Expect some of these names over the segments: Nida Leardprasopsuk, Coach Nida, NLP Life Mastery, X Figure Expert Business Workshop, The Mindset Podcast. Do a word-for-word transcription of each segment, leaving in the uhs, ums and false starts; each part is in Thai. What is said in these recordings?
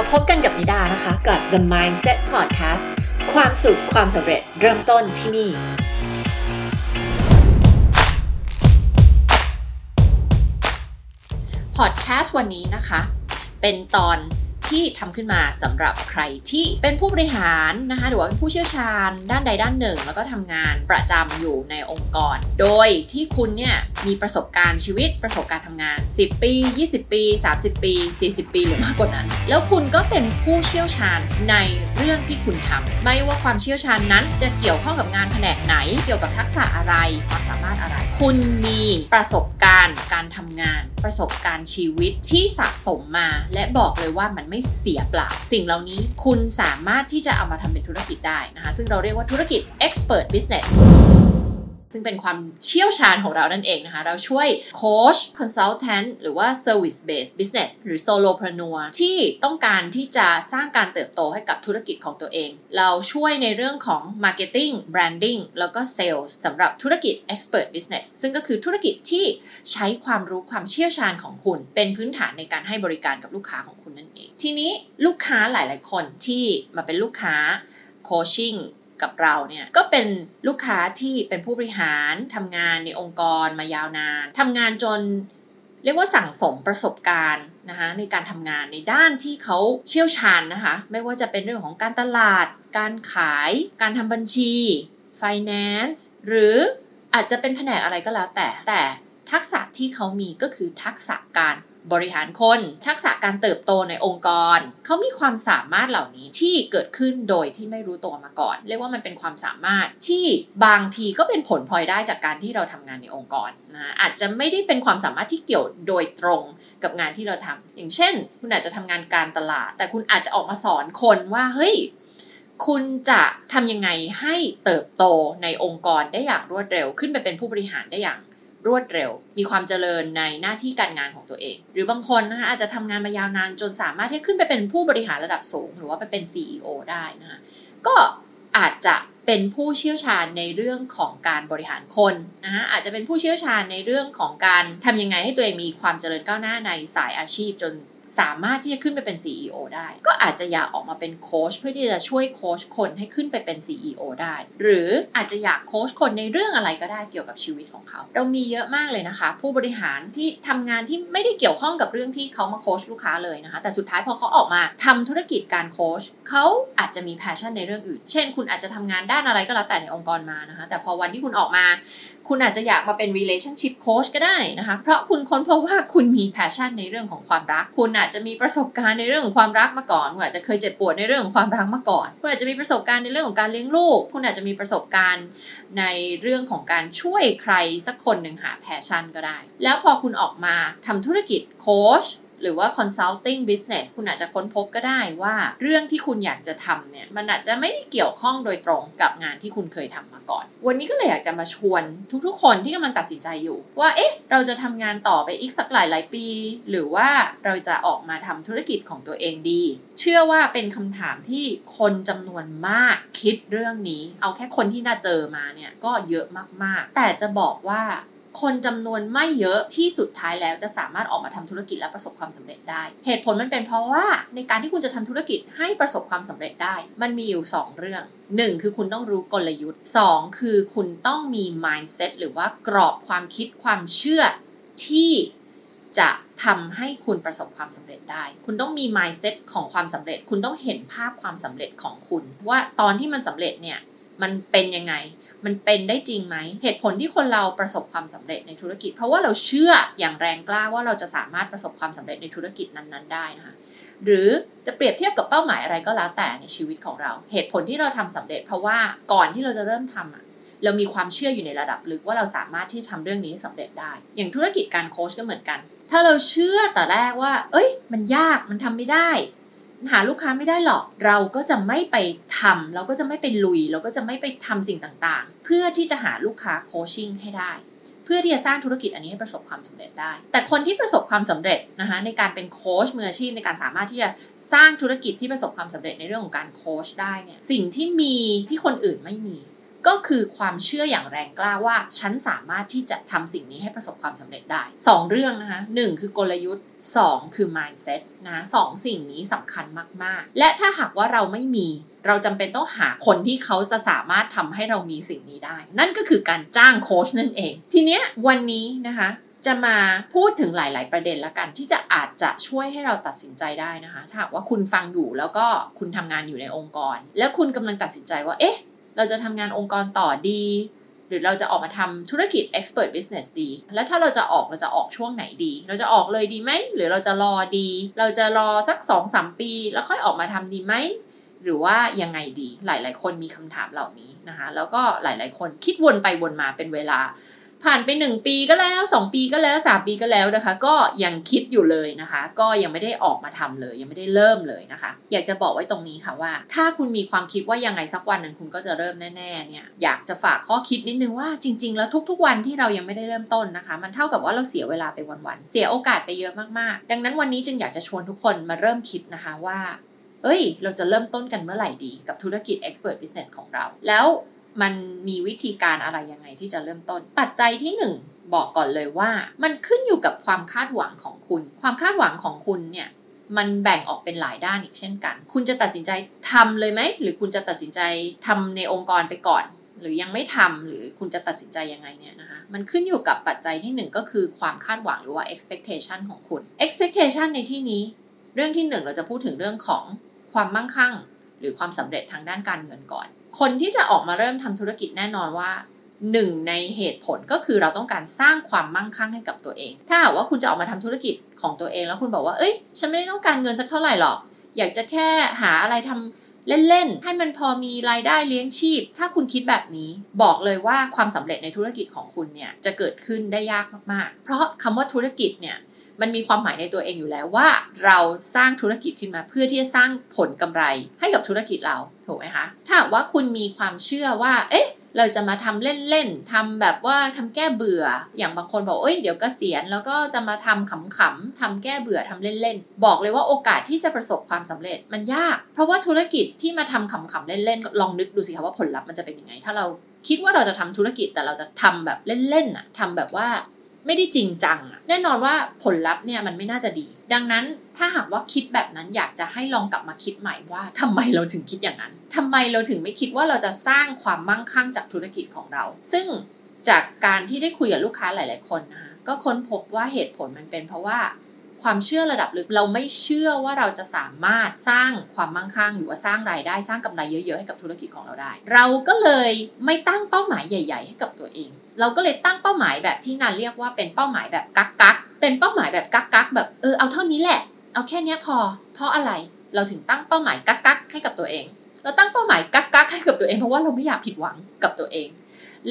มาพบกันกับนิดานะคะกับ The Mindset Podcast ความสุขความสำเร็จเริ่มต้นที่นี่พอดแคสต์วันนี้นะคะเป็นตอนที่ทำขึ้นมาสำหรับใครที่เป็นผู้บริหารนะคะหรือว่าเป็นผู้เชี่ยวชาญด้านใดด้านหนึ่งแล้วก็ทำงานประจำอยู่ในองค์กรโดยที่คุณเนี่ยมีประสบการณ์ชีวิตประสบการณ์ทำงานสิบปียี่สิบปีสามสิบปีสี่สิบปีหรือมากกว่านั้นแล้วคุณก็เป็นผู้เชี่ยวชาญในเรื่องที่คุณทำไม่ว่าความเชี่ยวชาญนั้นจะเกี่ยวข้องกับงานแผนกไหนเกี่ยวกับทักษะอะไรความสามารถอะไรคุณมีประสบการณ์การทำงานประสบการณ์ชีวิตที่สะสมมาและบอกเลยว่ามันไม่เสียเปล่าสิ่งเหล่านี้คุณสามารถที่จะเอามาทำเป็นธุรกิจได้นะคะซึ่งเราเรียกว่าธุรกิจ Expert Business ซึ่งเป็นความเชี่ยวชาญของเรานั่นเองนะคะเราช่วยโค้ช Consultant หรือว่า Service Based Business หรือ Solopreneur ที่ต้องการที่จะสร้างการเติบโตให้กับธุรกิจของตัวเองเราช่วยในเรื่องของ Marketing Branding แล้วก็ Sales สำหรับธุรกิจ Expert Business ซึ่งก็คือธุรกิจที่ใช้ความรู้ความเชี่ยวชาญของคุณเป็นพื้นฐานในการให้บริการกับลูกค้าของคุณนั่นเองทีนี้ลูกค้าหลายๆคนที่มาเป็นลูกค้าโคชชิ่งกับเราเนี่ยก็เป็นลูกค้าที่เป็นผู้บริหารทำงานในองค์กรมายาวนานทำงานจนเรียกว่าสั่งสมประสบการณ์นะคะในการทำงานในด้านที่เขาเชี่ยวชาญนะคะไม่ว่าจะเป็นเรื่องของการตลาดการขายการทำบัญชี finance หรืออาจจะเป็นแผนกอะไรก็แล้วแต่แต่ทักษะที่เขามีก็คือทักษะการบริหารคนทักษะการเติบโตในองค์กรเขามีความสามารถเหล่านี้ที่เกิดขึ้นโดยที่ไม่รู้ตัวมาก่อนเรียกว่ามันเป็นความสามารถที่บางทีก็เป็นผลพลอยได้จากการที่เราทำงานในองค์กรนะอาจจะไม่ได้เป็นความสามารถที่เกี่ยวโดยตรงกับงานที่เราทำอย่างเช่นคุณอาจจะทำงานการตลาดแต่คุณอาจจะออกมาสอนคนว่าเฮ้ยคุณจะทำยังไงให้เติบโตในองค์กรได้อย่างรวดเร็วขึ้นไปเป็นผู้บริหารได้อย่างรวดเร็วมีความเจริญในหน้าที่การงานของตัวเองหรือบางคนนะคะอาจจะทำงานมายาวนานจนสามารถที่ขึ้นไปเป็นผู้บริหารระดับสูงหรือว่าไปเป็น ซี อี โอ ได้นะคะก็อาจจะเป็นผู้เชี่ยวชาญในเรื่องของการบริหารคนนะคะอาจจะเป็นผู้เชี่ยวชาญในเรื่องของการทำยังไงให้ตัวเองมีความเจริญก้าวหน้าในสายอาชีพจนสามารถที่จะขึ้นไปเป็น ซี อี โอ ได้ก็อาจจะอยากออกมาเป็นโค้ชเพื่อที่จะช่วยโค้ชคนให้ขึ้นไปเป็น ซี อี โอ ได้หรืออาจจะอยากโค้ชคนในเรื่องอะไรก็ได้เกี่ยวกับชีวิตของเขาเรามีเยอะมากเลยนะคะผู้บริหารที่ทำงานที่ไม่ได้เกี่ยวข้องกับเรื่องที่เขามาโค้ชลูกค้าเลยนะคะแต่สุดท้ายพอเขาออกมาทำธุรกิจการโค้ชเขาอาจจะมีแพชชั่นในเรื่องอื่นเช่นคุณอาจจะทำงานด้านอะไรก็แล้วแต่ในองค์กรมานะคะแต่พอวันที่คุณออกมาคุณอาจจะอยากมาเป็น relationship coach ก็ได้นะคะเพราะคุณค้นพบว่าคุณมีแพชชั่นในเรื่องของความรักคุณอาจจะมีประสบการณ์ในเรื่องของความรักมาก่อนคุณอาจจะเคยเจ็บปวดในเรื่องของความรักมาก่อนคุณอาจจะมีประสบการณ์ในเรื่องของการเลี้ยงลูกคุณอาจจะมีประสบการณ์ในเรื่องของการช่วยใครสักคนหนึ่งหาแพชชั่นก็ได้แล้วพอคุณออกมาทำธุรกิจโค้ชหรือว่า consulting business คุณอาจจะค้นพบก็ได้ว่าเรื่องที่คุณอยากจะทำเนี่ยมันอาจจะไม่ได้เกี่ยวข้องโดยตรงกับงานที่คุณเคยทำมาก่อนวันนี้ก็เลยอยากจะมาชวนทุกๆคนที่กำลังตัดสินใจอยู่ว่าเอ๊ะเราจะทำงานต่อไปอีกสักหลายๆปีหรือว่าเราจะออกมาทำธุรกิจของตัวเองดีเชื่อว่าเป็นคำถามที่คนจำนวนมากคิดเรื่องนี้เอาแค่คนที่น่าเจอมาเนี่ยก็เยอะมากๆแต่จะบอกว่าคนจำนวนไม่เยอะที่สุดท้ายแล้วจะสามารถออกมาทำธุรกิจและประสบความสำเร็จได้เหตุผลมันเป็นเพราะว่าในการที่คุณจะทำธุรกิจให้ประสบความสำเร็จได้มันมีอยู่สองเรื่องหนึ่งคือคุณต้องรู้กลยุทธ์สองคือคุณต้องมี mindset หรือว่ากรอบความคิดความเชื่อที่จะทำให้คุณประสบความสำเร็จได้คุณต้องมี mindset ของความสำเร็จคุณต้องเห็นภาพความสำเร็จของคุณว่าตอนที่มันสำเร็จเนี่ยมันเป็นยังไงมันเป็นได้จริงไหมเหตุผลที่คนเราประสบความสำเร็จในธุรกิจเพราะว่าเราเชื่ออย่างแรงกล้าว่าเราจะสามารถประสบความสำเร็จในธุรกิจนั้นๆได้นะคะหรือจะเปรียบเทียบกับเป้าหมายอะไรก็แล้วแต่ในชีวิตของเราเหตุผลที่เราทำสำเร็จเพราะว่าก่อนที่เราจะเริ่มทำอ่ะเรามีความเชื่ออยู่ในระดับลึกว่าเราสามารถที่จะทำเรื่องนี้สำเร็จได้อย่างธุรกิจการโค้ชก็เหมือนกันถ้าเราเชื่อแต่แรกว่าเอ้ยมันยากมันทำไม่ได้หาลูกค้าไม่ได้หรอกเราก็จะไม่ไปทำเราก็จะไม่ไปลุยเราก็จะไม่ไปทำสิ่งต่างๆเพื่อที่จะหาลูกค้าโคชชิ่งให้ได้เพื่อที่จะสร้างธุรกิจอันนี้ให้ประสบความสำเร็จได้แต่คนที่ประสบความสำเร็จนะคะในการเป็นโค้ชมืออาชีพในการสามารถที่จะสร้างธุรกิจที่ประสบความสำเร็จในเรื่องของการโค้ชได้เนี่ยสิ่งที่มีที่คนอื่นไม่มี ก็คือความเชื่ออย่างแรงกล้าว่าฉันสามารถที่จะทำสิ่งนี้ให้ประสบความสำเร็จได้สองเรื่องนะคะหนึ่งคือกลยุทธ์สองคือ mindset นะสองสิ่งนี้สำคัญมากๆและถ้าหากว่าเราไม่มีเราจำเป็นต้องหาคนที่เขาจะสามารถทำให้เรามีสิ่งนี้ได้นั่นก็คือการจ้างโค้ชนั่นเองทีเนี้ยวันนี้นะคะจะมาพูดถึงหลายๆประเด็นละกันที่จะอาจจะช่วยให้เราตัดสินใจได้นะคะถ้าว่าคุณฟังอยู่แล้วก็คุณทำงานอยู่ในองค์กรแล้วคุณกำลังตัดสินใจว่าเอ๊ะเราจะทำงานองค์กรต่อดีหรือเราจะออกมาทำธุรกิจ expert business ดีแล้วถ้าเราจะออกเราจะออกช่วงไหนดีเราจะออกเลยดีไหมหรือเราจะรอดีเราจะรอสัก สองถึงสาม ปีแล้วค่อยออกมาทำดีไหมหรือว่ายังไงดีหลายๆคนมีคำถามเหล่านี้นะคะแล้วก็หลายๆคนคิดวนไปวนมาเป็นเวลาผ่านไปหนึ่งปีก็แล้วสองปีก็แล้วสามปีก็แล้วนะคะก็ยังคิดอยู่เลยนะคะก็ยังไม่ได้ออกมาทำเลยยังไม่ได้เริ่มเลยนะคะอยากจะบอกไว้ตรงนี้ค่ะว่าถ้าคุณมีความคิดว่ายังไงสักวันนึงคุณก็จะเริ่มแน่ๆเนี่ยอยากจะฝากข้อคิดนิดนึงว่าจริงๆแล้วทุกๆวันที่เรายังไม่ได้เริ่มต้นนะคะมันเท่ากับว่าเราเสียเวลาไปวันๆเสียโอกาสไปเยอะมากๆดังนั้นวันนี้จึงอยากจะชวนทุกคนมาเริ่มคิดนะคะว่าเอ้ยเราจะเริ่มต้นกันเมื่อไหร่ดีกับธุรกิจ expert business ของเราแล้วมันมีวิธีการอะไรยังไงที่จะเริ่มต้นปัจจัยที่หนึ่งบอกก่อนเลยว่ามันขึ้นอยู่กับความคาดหวังของคุณความคาดหวังของคุณเนี่ยมันแบ่งออกเป็นหลายด้านอีกเช่นกันคุณจะตัดสินใจทำเลยไหมหรือคุณจะตัดสินใจทำในองค์กรไปก่อนหรือยังไม่ทำหรือคุณจะตัดสินใจยังไงเนี่ยนะคะมันขึ้นอยู่กับปัจจัยที่หนึ่งก็คือความคาดหวังหรือว่า expectation ของคุณ expectation ในที่นี้เรื่องที่หนึ่งเราจะพูดถึงเรื่องของความมั่งคั่งหรือความสำเร็จทางด้านการเงินก่อนคนที่จะออกมาเริ่มทำธุรกิจแน่นอนว่าหนึ่งในเหตุผลก็คือเราต้องการสร้างความมั่งคั่งให้กับตัวเองถ้าหากว่าคุณจะออกมาทำธุรกิจของตัวเองแล้วคุณบอกว่าเอ้ยฉันไม่ได้ต้องการเงินสักเท่าไหร่หรอกอยากจะแค่หาอะไรทำเล่นๆให้มันพอมีรายได้เลี้ยงชีพถ้าคุณคิดแบบนี้บอกเลยว่าความสำเร็จในธุรกิจของคุณเนี่ยจะเกิดขึ้นได้ยากมากๆเพราะคำว่าธุรกิจเนี่ยมันมีความหมายในตัวเองอยู่แล้วว่าเราสร้างธุรกิจขึ้นมาเพื่อที่จะสร้างผลกำไรให้กับธุรกิจเราถูกไหมคะถ้าว่าคุณมีความเชื่อว่าเอ๊ะเราจะมาทำเล่นๆทำแบบว่าทำแก้เบื่ออย่างบางคนบอกเอ้ยเดี๋ยวเกษียณแล้วก็จะมาทำขำๆทำแก้เบื่อทำเล่นๆบอกเลยว่าโอกาสที่จะประสบความสำเร็จมันยากเพราะว่าธุรกิจที่มาทำขำๆเล่นๆลองนึกดูสิคะว่าผลลัพธ์มันจะเป็นยังไงถ้าเราคิดว่าเราจะทำธุรกิจแต่เราจะทำแบบเล่นๆอะทำแบบว่าไม่ได้จริงจังแน่นอนว่าผลลัพธ์เนี่ยมันไม่น่าจะดีดังนั้นถ้าหากว่าคิดแบบนั้นอยากจะให้ลองกลับมาคิดใหม่ว่าทำไมเราถึงคิดอย่างนั้นทำไมเราถึงไม่คิดว่าเราจะสร้างความมั่งคั่งจากธุรกิจของเราซึ่งจากการที่ได้คุยกับลูกค้าหลายๆคนนะคะก็ค้นพบว่าเหตุผลมันเป็นเพราะว่าความเชื่อระดับลึกเราไม่เชื่อว่าเราจะสามารถสร้างความมั่งคั่งหรือว่าสร้างรายได้สร้างกำไรเยอะๆให้กับธุรกิจของเราได้เราก็เลยไม่ตั้งเป้าหมายใหญ่ๆให้กับตัวเองเราก็เลยตั้งเป้าหมายแบบที่นันเรียกว่าเป็นเป้าหมายแบบกักกักเป็นเป้าหมายแบบกักกักแบบเออเอาเท่านี้แหละเอาแค่นี้พอเพราะอะไรเราถึงตั้งเป้าหมายกักกักให้กับตัวเองเราตั้งเป้าหมายกักกักให้กับตัวเองเพราะว่าเราไม่อยากผิดหวังกับตัวเอง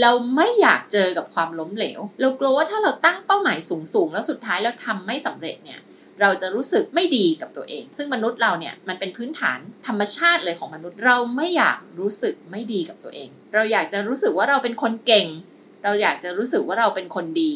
เราไม่อยากเจอกับความล้มเหลวเรากลัวว่าถ้าเราตั้งเป้าหมายสูงๆแล้วสุดท้ายเราทำไม่สำเร็จเนี่ยเราจะรู้สึกไม่ดีกับตัวเองซึ่งมนุษย์เราเนี่ยมันเป็นพื้นฐานธรรมชาติเลยของมนุษย์เราไม่อยากรู้สึกไม่ดีกับตัวเองเราอยากจะรู้สึกว่าเราเป็นคนเก่งเราอยากจะรู้สึกว่าเราเป็นคนดี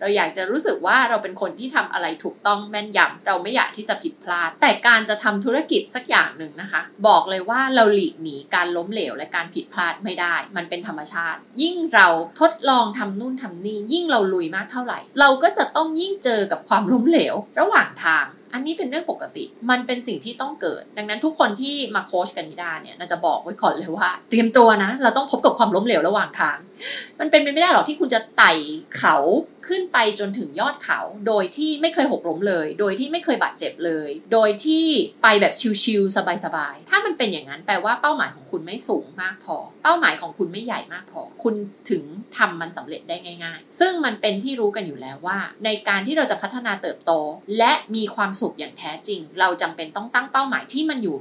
เราอยากจะรู้สึกว่าเราเป็นคนที่ทำอะไรถูกต้องแม่นยำเราไม่อยากที่จะผิดพลาดแต่การจะทำธุรกิจสักอย่างหนึ่งนะคะบอกเลยว่าเราหลีกหนีการล้มเหลวและการผิดพลาดไม่ได้มันเป็นธรรมชาติยิ่งเราทดลองทำนู่นทำนี่ยิ่งเราลุยมากเท่าไหร่เราก็จะต้องยิ่งเจอกับความล้มเหลวระหว่างทางอันนี้เป็นเรื่องปกติมันเป็นสิ่งที่ต้องเกิดดังนั้นทุกคนที่มาโค้ชกันนิดาเนี่ยน่าจะบอกไว้ก่อนเลยว่าเตรียมตัวนะเราต้องพบกับความล้มเหลวระหว่างทางมันเป็นไปไม่ได้หรอกที่คุณจะไต่เขาขึ้นไปจนถึงยอดเขาโดยที่ไม่เคยหกล้มเลยโดยที่ไม่เคยบาดเจ็บเลยโดยที่ไปแบบชิลๆสบายๆถ้ามันเป็นอย่างนั้นแปลว่าเป้าหมายของคุณไม่สูงมากพอเป้าหมายของคุณไม่ใหญ่มากพอคุณถึงทำมันสำเร็จได้ง่ายๆซึ่งมันเป็นที่รู้กันอยู่แล้วว่าในการที่เราจะพัฒนาเติบโตและมีความสุขอย่างแท้จริงเราจำเป็นต้องตั้งเป้าหมายที่มันอยู่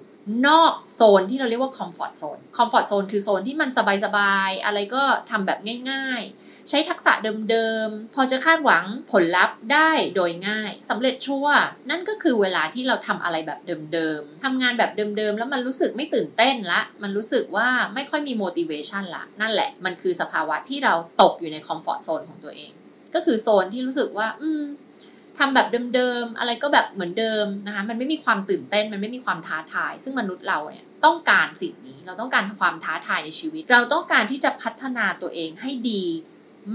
นอกโซนที่เราเรียกว่าคอมฟอร์ตโซนคอมฟอร์ตโซนคือโซนที่มันสบายๆอะไรก็ทำแบบง่ายๆใช้ทักษะเดิมๆพอจะคาดหวังผลลัพธ์ได้โดยง่ายสำเร็จชัวร์นั่นก็คือเวลาที่เราทำอะไรแบบเดิมๆทำงานแบบเดิมๆแล้วมันรู้สึกไม่ตื่นเต้นละมันรู้สึกว่าไม่ค่อยมี motivation ละนั่นแหละมันคือสภาวะที่เราตกอยู่ในคอมฟอร์ตโซนของตัวเองก็คือโซนที่รู้สึกว่าอืมทำแบบเดิมๆอะไรก็แบบเหมือนเดิมนะคะมันไม่มีความตื่นเต้นมันไม่มีความท้าทายซึ่งมนุษย์เราเนี่ย ต้องการสิ่งนี้เราต้องการความท้าทายในชีวิตเราต้องการที่จะพัฒนาตัวเองให้ดี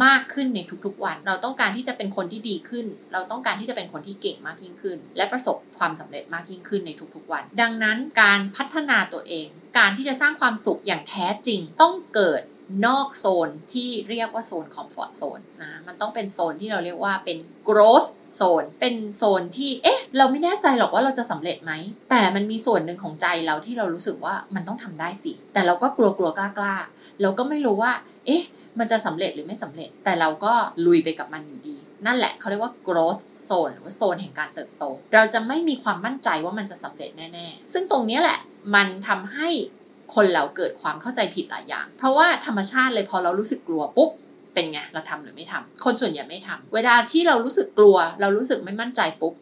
มากขึ้นในทุกๆวันเราต้องการที่จะเป็นคนที่ดีขึ้นเราต้องการที่จะเป็นคนที่เก่งมากยิ่งขึ้นและประสบความสำเร็จมากยิ่งขึ้นในทุกๆวันดังนั้นการพัฒนาตัวเองการที่จะสร้างความสุขอย่างแท้จริงต้องเกิดนอกโซนที่เรียกว่าโซนคอมฟอร์ตโซนนะมันต้องเป็นโซนที่เราเรียกว่าเป็น growth zone เป็นโซนที่เอ๊ะเราไม่แน่ใจหรอกว่าเราจะสำเร็จไหมแต่มันมีส่วนหนึ่งของใจเราที่เรารู้สึกว่ามันต้องทำได้สิแต่เราก็กลัวๆกล้าๆเราก็ไม่รู้ว่าเอ๊ะมันจะสำเร็จหรือไม่สำเร็จแต่เราก็ลุยไปกับมันอยู่ดีนั่นแหละเขาเรียกว่า growth zone หรือว่าโซนแห่งการเติบโตเราจะไม่มีความมั่นใจว่ามันจะสำเร็จแน่ๆซึ่งตรงนี้แหละมันทำให้คนเราเกิดความเข้าใจผิดหลายอย่างเพราะว่าธรรมชาติเลยพอเรารู้สึกกลัวปุ๊บเป็นไงเราทำหรือไม่ทำคนส่วนใหญ่ไม่ทำเวลาที่เรารู้สึกกลัวเรารู้สึกไม่มั่นใจปุ๊บ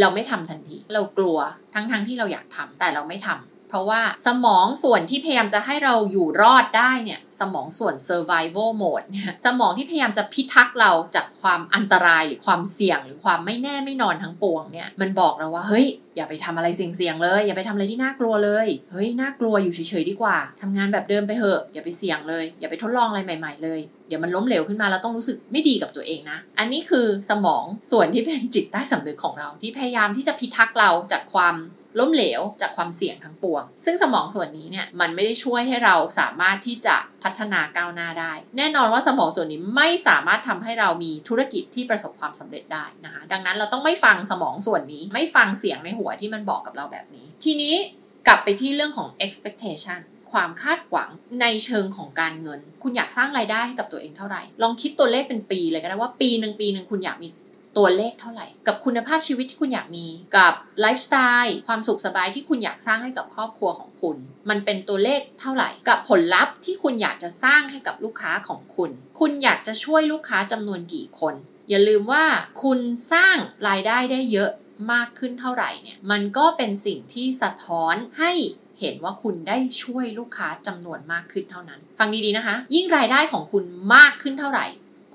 เราไม่ทำทันทีเรากลัวทั้งๆ ท, ที่เราอยากทำแต่เราไม่ทำเพราะว่าสมองส่วนที่พยายามจะให้เราอยู่รอดได้เนี่ยสมองส่วน survival mode เนี่ยสมองที่พยายามจะพิทักษ์เราจากความอันตรายหรือความเสี่ยงหรือความไม่แน่ไม่นอนทั้งปวงเนี่ยมันบอกเราว่าเฮ้ยอย่าไปทำอะไรเสี่ยงๆเลยอย่าไปทำอะไรที่น่ากลัวเลยเฮ้ยน่ากลัวอยู่เฉยๆดีกว่าทำงานแบบเดิมไปเถอะอย่าไปเสี่ยงเลยอย่าไปทดลองอะไรใหม่ๆเลยเดี๋ยวมันล้มเหลวขึ้นมาเราต้องรู้สึกไม่ดีกับตัวเองนะอันนี้คือสมองส่วนที่เป็นจิตใต้สำนึกของเราที่พยายามที่จะพิทักษ์เราจากความล้มเหลวจากความเสี่ยงทั้งปวงซึ่งสมองส่วนนี้เนี่ยมันไม่ได้ช่วยให้เราสามารถที่จะพัฒนาก้าวหน้าได้แน่นอนว่าสมองส่วนนี้ไม่สามารถทำให้เรามีธุรกิจที่ประสบความสำเร็จได้นะคะดังนั้นเราต้องไม่ฟังสมองส่วนนี้ไม่ฟังเสียงในหัวที่มันบอกกับเราแบบนี้ทีนี้กลับไปที่เรื่องของ expectation ความคาดหวังในเชิงของการเงินคุณอยากสร้างรายได้ให้กับตัวเองเท่าไหร่ลองคิดตัวเลขเป็นปีเลยก็ได้ว่าปีนึงปีนึงคุณอยากมีตัวเลขเท่าไหร่กับคุณภาพชีวิตที่คุณอยากมีกับไลฟ์สไตล์ความสุขสบายที่คุณอยากสร้างให้กับครอบครัวของคุณมันเป็นตัวเลขเท่าไหร่กับผลลัพธ์ที่คุณอยากจะสร้างให้กับลูกค้าของคุณคุณอยากจะช่วยลูกค้าจำนวนกี่คนอย่าลืมว่าคุณสร้างรายได้ได้เยอะมากขึ้นเท่าไหร่เนี่ยมันก็เป็นสิ่งที่สะท้อนให้เห็นว่าคุณได้ช่วยลูกค้าจำนวนมากขึ้นเท่านั้นฟังดีๆนะคะยิ่งรายได้ของคุณมากขึ้นเท่าไหร่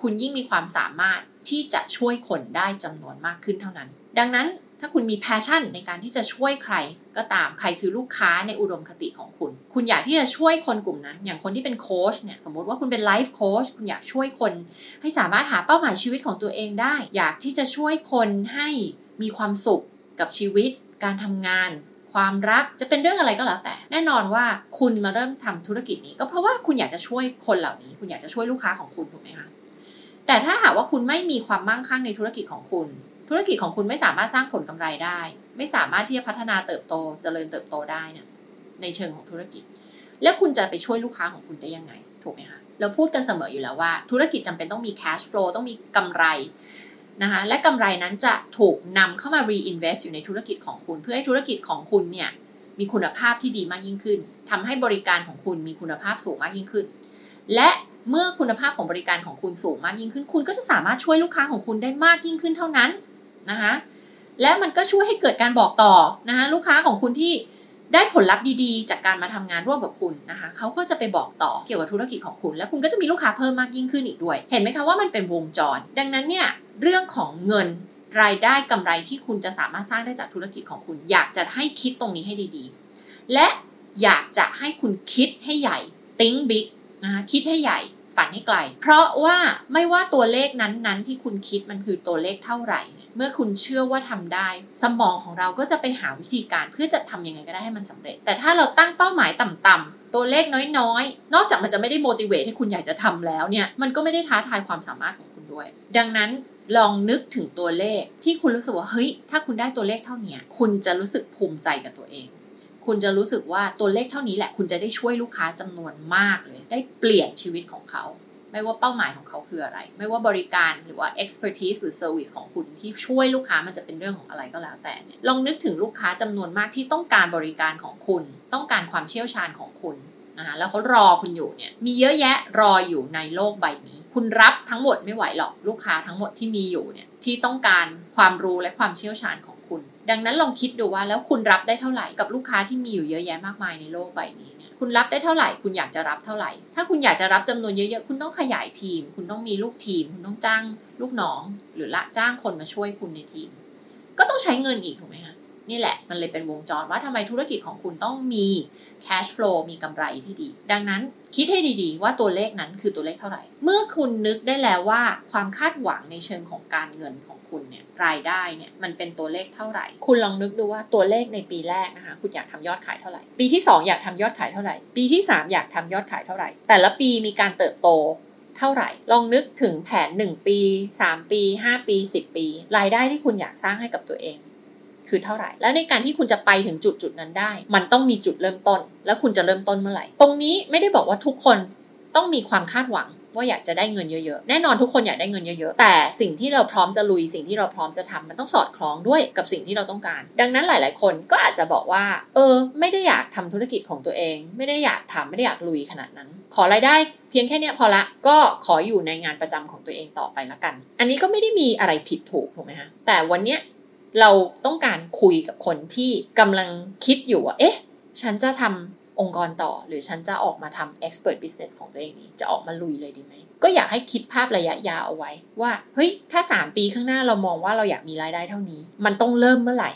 คุณยิ่งมีความสามารถที่จะช่วยคนได้จำนวนมากขึ้นเท่านั้นดังนั้นถ้าคุณมีแพชชั่นในการที่จะช่วยใครก็ตามใครคือลูกค้าในอุดมคติของคุณคุณอยากที่จะช่วยคนกลุ่มนั้นอย่างคนที่เป็นโค้ชเนี่ยสมมติว่าคุณเป็นไลฟ์โค้ชคุณอยากช่วยคนให้สามารถหาเป้าหมายชีวิตของตัวเองได้อยากที่จะช่วยคนให้มีความสุขกับชีวิตการทำงานความรักจะเป็นเรื่องอะไรก็แล้วแต่แน่นอนว่าคุณมาเริ่มทำธุรกิจนี้ก็เพราะว่าคุณอยากจะช่วยคนเหล่านี้คุณอยากจะช่วยลูกค้าของคุณถูกไหมคะแต่ถ้าหากว่าคุณไม่มีความมั่งคั่งในธุรกิจของคุณธุรกิจของคุณไม่สามารถสร้างผลกำไรได้ไม่สามารถที่จะพัฒนาเติบโตเจริญเติบโตได้เนี่ยในเชิงของธุรกิจแล้วคุณจะไปช่วยลูกค้าของคุณได้ยังไงถูกไหมคะเราพูดกันเสมออยู่แล้วว่าธุรกิจจำเป็นต้องมี cash flow ต้องมีกำไรนะคะและกำไรนั้นจะถูกนำเข้ามา reinvest อยู่ในธุรกิจของคุณเพื่อให้ธุรกิจของคุณเนี่ยมีคุณภาพที่ดีมากยิ่งขึ้นทำให้บริการของคุณมีคุณภาพสูงมากยิ่งขึ้นและเมื่อคุณภาพของบริการของคุณสูงมากยิ่งขึ้นคุณก็จะสามารถช่วยลูกค้าของคุณได้มากยิ่งขึ้นเท่านั้นนะคะและมันก็ช่วยให้เกิดการบอกต่อนะคะลูกค้าของคุณที่ได้ผลลัพธ์ดีๆจากการมาทำงานร่วมกับคุณนะคะเขาก็จะไปบอกต่อเกี่ยวกับธุรกิจของคุณและคุณก็จะมีลูกค้าเพิ่มมากยิ่งขึ้นอีกด้วยเห็นไหมคะว่ามันเป็นวงจรดังนั้นเนี่ยเรื่องของเงินรายได้กำไรที่คุณจะสามารถสร้างได้จากธุรกิจของคุณอยากจะให้คิดตรงนี้ให้ดีๆและอยากจะให้คุณคิดให้ใหญ่ think big นะคะคิดให้ใหญ่ฝันให้ไกลเพราะว่าไม่ว่าตัวเลขนั้นๆที่คุณคิดมันคือตัวเลขเท่าไหร่เมื่อคุณเชื่อว่าทำได้สมองของเราก็จะไปหาวิธีการเพื่อจะทำยังไงก็ได้ให้มันสำเร็จแต่ถ้าเราตั้งเป้าหมายต่ำๆตัวเลขน้อยๆนอกจากมันจะไม่ได้ motivate ให้คุณอยากจะทำแล้วเนี่ยมันก็ไม่ได้ท้าทายความสามารถของคุณด้วยดังนั้นลองนึกถึงตัวเลขที่คุณรู้สึกว่าเฮ้ยถ้าคุณได้ตัวเลขเท่านี้คุณจะรู้สึกภูมิใจกับตัวเองคุณจะรู้สึกว่าตัวเลขเท่านี้แหละคุณจะได้ช่วยลูกค้าจำนวนมากเลยได้เปลี่ยนชีวิตของเขาไม่ว่าเป้าหมายของเขาคืออะไรไม่ว่าบริการหรือว่า expertise หรือ service ของคุณที่ช่วยลูกค้ามันจะเป็นเรื่องของอะไรก็แล้วแต่เนี่ยลองนึกถึงลูกค้าจำนวนมากที่ต้องการบริการของคุณต้องการความเชี่ยวชาญของคุณนะคะแล้วเขารอคุณอยู่เนี่ยมีเยอะแยะรออยู่ในโลกใบนี้คุณรับทั้งหมดไม่ไหวหรอกลูกค้าทั้งหมดที่มีอยู่เนี่ยที่ต้องการความรู้และความเชี่ยวชาญของคุณดังนั้นลองคิดดูว่าแล้วคุณรับได้เท่าไหร่กับลูกค้าที่มีอยู่เยอะแยะมากมายในโลกใบนี้เนี่ยคุณรับได้เท่าไหร่คุณอยากจะรับเท่าไหร่ถ้าคุณอยากจะรับจำนวนเยอะๆคุณต้องขยายทีมคุณต้องมีลูกทีมคุณต้องจ้างลูกน้องหรือละจ้างคนมาช่วยคุณในทีมก็ต้องใช้เงินอีกถูกไหมคะ นี่แหละมันเลยเป็นวงจรว่าทำไมธุรกิจของคุณต้องมี cash flow มีกำไรที่ดีดังนั้นคิดให้ดีๆว่าตัวเลขนั้นคือตัวเลขเท่าไหร่เมื่อคุณนึกได้แล้วว่าความคาดหวังในเชิงของการเงินของคุณเนี่ยรายได้เนี่ยมันเป็นตัวเลขเท่าไหร่คุณลองนึกดูว่าตัวเลขในปีแรกนะคะคุณอยากทำยอดขายเท่าไหร่ปีที่สองอยากทำยอดขายเท่าไหร่ปีที่สามอยากทำยอดขายเท่าไหร่แต่ละปีมีการเติบโตเท่าไหร่ลองนึกถึงแผนหนึ่งปีสามปีห้าปีสิบปีรายได้ที่คุณอยากสร้างให้กับตัวเองคือเท่าไหร่แล้วในการที่คุณจะไปถึงจุดจุดนั้นได้มันต้องมีจุดเริ่มต้นแล้วคุณจะเริ่มต้นเมื่อไหร่ตรงนี้ไม่ได้บอกว่าทุกคนต้องมีความคาดหวังว่าอยากจะได้เงินเยอะๆแน่นอนทุกคนอยากได้เงินเยอะๆแต่สิ่งที่เราพร้อมจะลุยสิ่งที่เราพร้อมจะทำมันต้องสอดคล้องด้วยกับสิ่งที่เราต้องการดังนั้นหลายๆคนก็อาจจะบอกว่าเออไม่ได้อยากทำธุรกิจของตัวเองไม่ได้อยากทำไม่ได้อยากลุยขนาดนั้นขอรายได้เพียงแค่นี้พอละก็ขออยู่ในงานประจำของตัวเองต่อไปละกันอันนี้ก็ไม่ได้มีอะไรผิดถูกถูกไหมคะแต่วันนี้เราต้องการคุยกับคนที่กำลังคิดอยู่ว่าเอ๊ะฉันจะทำองค์กรต่อหรือฉันจะออกมาทำ expert business ของตัวเองนี้จะออกมาลุยเลยดีไหมก็อยากให้คิดภาพระยะยาวเอาไว้ว่าเฮ้ยถ้าสามปีข้างหน้าเรามองว่าเราอยากมีรายได้เท่านี้มันต้องเริ่มเมื่อไหร่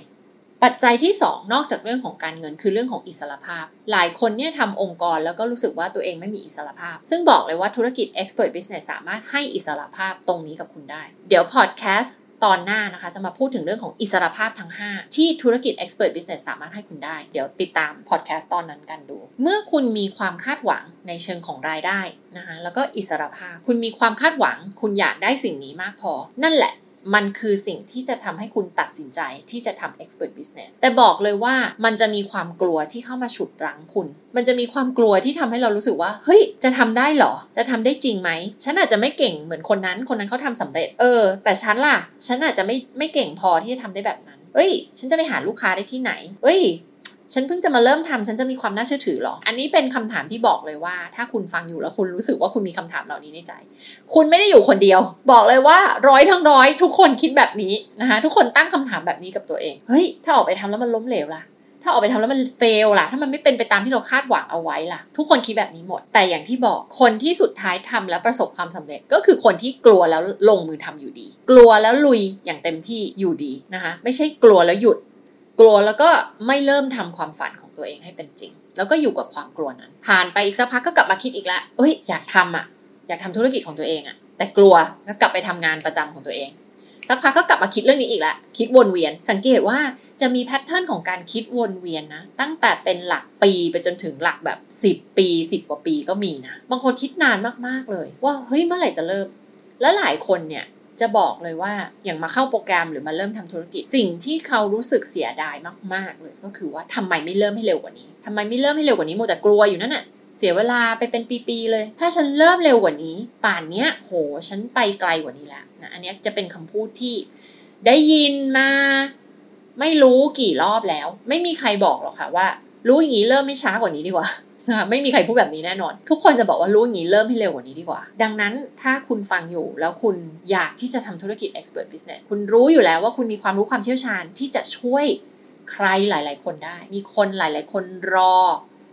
ปัจจัยที่สองนอกจากเรื่องของการเงินคือเรื่องของอิสรภาพหลายคนเนี่ยทำองค์กรแล้วก็รู้สึกว่าตัวเองไม่มีอิสรภาพซึ่งบอกเลยว่าธุรกิจ expert business สามารถให้อิสรภาพตรงนี้กับคุณได้เดี๋ยว podcastตอนหน้านะคะจะมาพูดถึงเรื่องของอิสรภาพทั้งห้าที่ธุรกิจ Expert Business สามารถให้คุณได้เดี๋ยวติดตาม podcast ตอนนั้นกันดูเมื่อคุณมีความคาดหวังในเชิงของรายได้นะคะแล้วก็อิสรภาพคุณมีความคาดหวังคุณอยากได้สิ่งนี้มากพอนั่นแหละมันคือสิ่งที่จะทำให้คุณตัดสินใจที่จะทำ Expert Business แต่บอกเลยว่ามันจะมีความกลัวที่เข้ามาฉุดรั้งคุณมันจะมีความกลัวที่ทำให้เรารู้สึกว่าเฮ้ยจะทำได้หรอจะทำได้จริงไหมฉันอาจจะไม่เก่งเหมือนคนนั้นคนนั้นเขาทำสำเร็จเออแต่ฉันล่ะฉันอาจจะไม่ไม่เก่งพอที่จะทำได้แบบนั้นเอ้ยฉันจะไปหาลูกค้าได้ที่ไหนเอ้ยฉันเพิ่งจะมาเริ่มทำฉันจะมีความน่าเชื่อถือหรออันนี้เป็นคำถามที่บอกเลยว่าถ้าคุณฟังอยู่แล้วคุณรู้สึกว่าคุณมีคำถามเหล่านี้ในใจคุณไม่ได้อยู่คนเดียวบอกเลยว่าร้อยทั้งร้อยทุกคนคิดแบบนี้นะคะทุกคนตั้งคำถามแบบนี้กับตัวเองเฮ้ยถ้าออกไปทำแล้วมันล้มเหลวล่ะถ้าออกไปทำแล้วมันเฟลล่ะถ้ามันไม่เป็นไปตามที่เราคาดหวังเอาไว้ล่ะทุกคนคิดแบบนี้หมดแต่อย่างที่บอกคนที่สุดท้ายทำแล้วประสบความสำเร็จก็คือคนที่กลัวแล้วลงมือทำอยู่ดีกลัวแล้วลุยอย่างเต็มที่อยู่ดีนะคะไม่ใช่กลัวแล้วหยุดกลัวแล้วก็ไม่เริ่มทำความฝันของตัวเองให้เป็นจริงแล้วก็อยู่กับความกลัวนั้นผ่านไปอีกสักพักก็กลับมาคิดอีกแล้วเอ้ยอยากทำอ่ะอยากทำธุรกิจของตัวเองอ่ะแต่กลัวก็กลับไปทำงานประจำของตัวเองสักพักก็กลับมาคิดเรื่องนี้อีกแล้วคิดวนเวียนสังเกตว่าจะมีแพทเทิร์นของการคิดวนเวียนนะตั้งแต่เป็นหลักปีไปจนถึงหลักแบบสิบปีสิบกว่าปีก็มีนะบางคนคิดนานมากๆเลยว่าเฮ้ยเมื่อไหร่จะเริ่มแล้วหลายคนเนี่ยจะบอกเลยว่าอย่างมาเข้าโปรแกรมหรือมาเริ่มทำธุรกิจสิ่งที่เขารู้สึกเสียดายมากๆเลยก็คือว่าทำไมไม่เริ่มให้เร็วกว่านี้ทำไมไม่เริ่มให้เร็วกว่านี้มัวแต่กลัวอยู่นั่นน่ะเสียเวลาไปเป็นปีๆเลยถ้าฉันเริ่มเร็วกว่านี้ป่านเนี้ยโหฉันไปไกลกว่านี้แล้วนะอันนี้จะเป็นคำพูดที่ได้ยินมาไม่รู้กี่รอบแล้วไม่มีใครบอกหรอกค่ะว่ารู้อย่างนี้เริ่มไม่ช้ากว่านี้ดีกว่าไม่มีใครพูดแบบนี้แน่นอนทุกคนจะบอกว่ารู้อย่างนี้เริ่มให้เร็วกว่านี้ดีกว่าดังนั้นถ้าคุณฟังอยู่แล้วคุณอยากที่จะทำธุรกิจ Expert Business คุณรู้อยู่แล้วว่าคุณมีความรู้ความเชี่ยวชาญที่จะช่วยใครหลายๆคนได้มีคนหลายๆคนรอ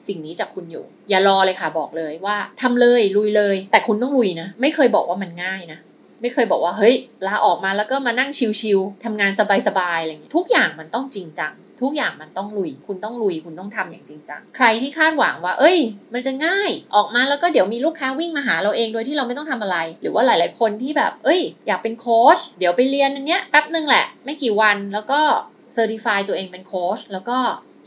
สิ่งนี้จากคุณอยู่อย่ารอเลยค่ะบอกเลยว่าทำเลยลุยเลยแต่คุณต้องลุยนะไม่เคยบอกว่ามันง่ายนะไม่เคยบอกว่าเฮ้ยลาออกมาแล้วก็มานั่งชิลๆทำงานสบายๆอะไรอย่างเงี้ยทุกอย่างมันต้องจริงจังทุกอย่างมันต้องลุยคุณต้องลุยคุณต้องทำอย่างจริงจังใครที่คาดหวังว่าเอ้ยมันจะง่ายออกมาแล้วก็เดี๋ยวมีลูกค้าวิ่งมาหาเราเองโดยที่เราไม่ต้องทำอะไรหรือว่าหลายๆคนที่แบบเอ้ยอยากเป็นโค้ชเดี๋ยวไปเรียนอันเนี้ยแป๊บนึงแหละไม่กี่วันแล้วก็เซอร์ติฟายตัวเองเป็นโค้ชแล้วก็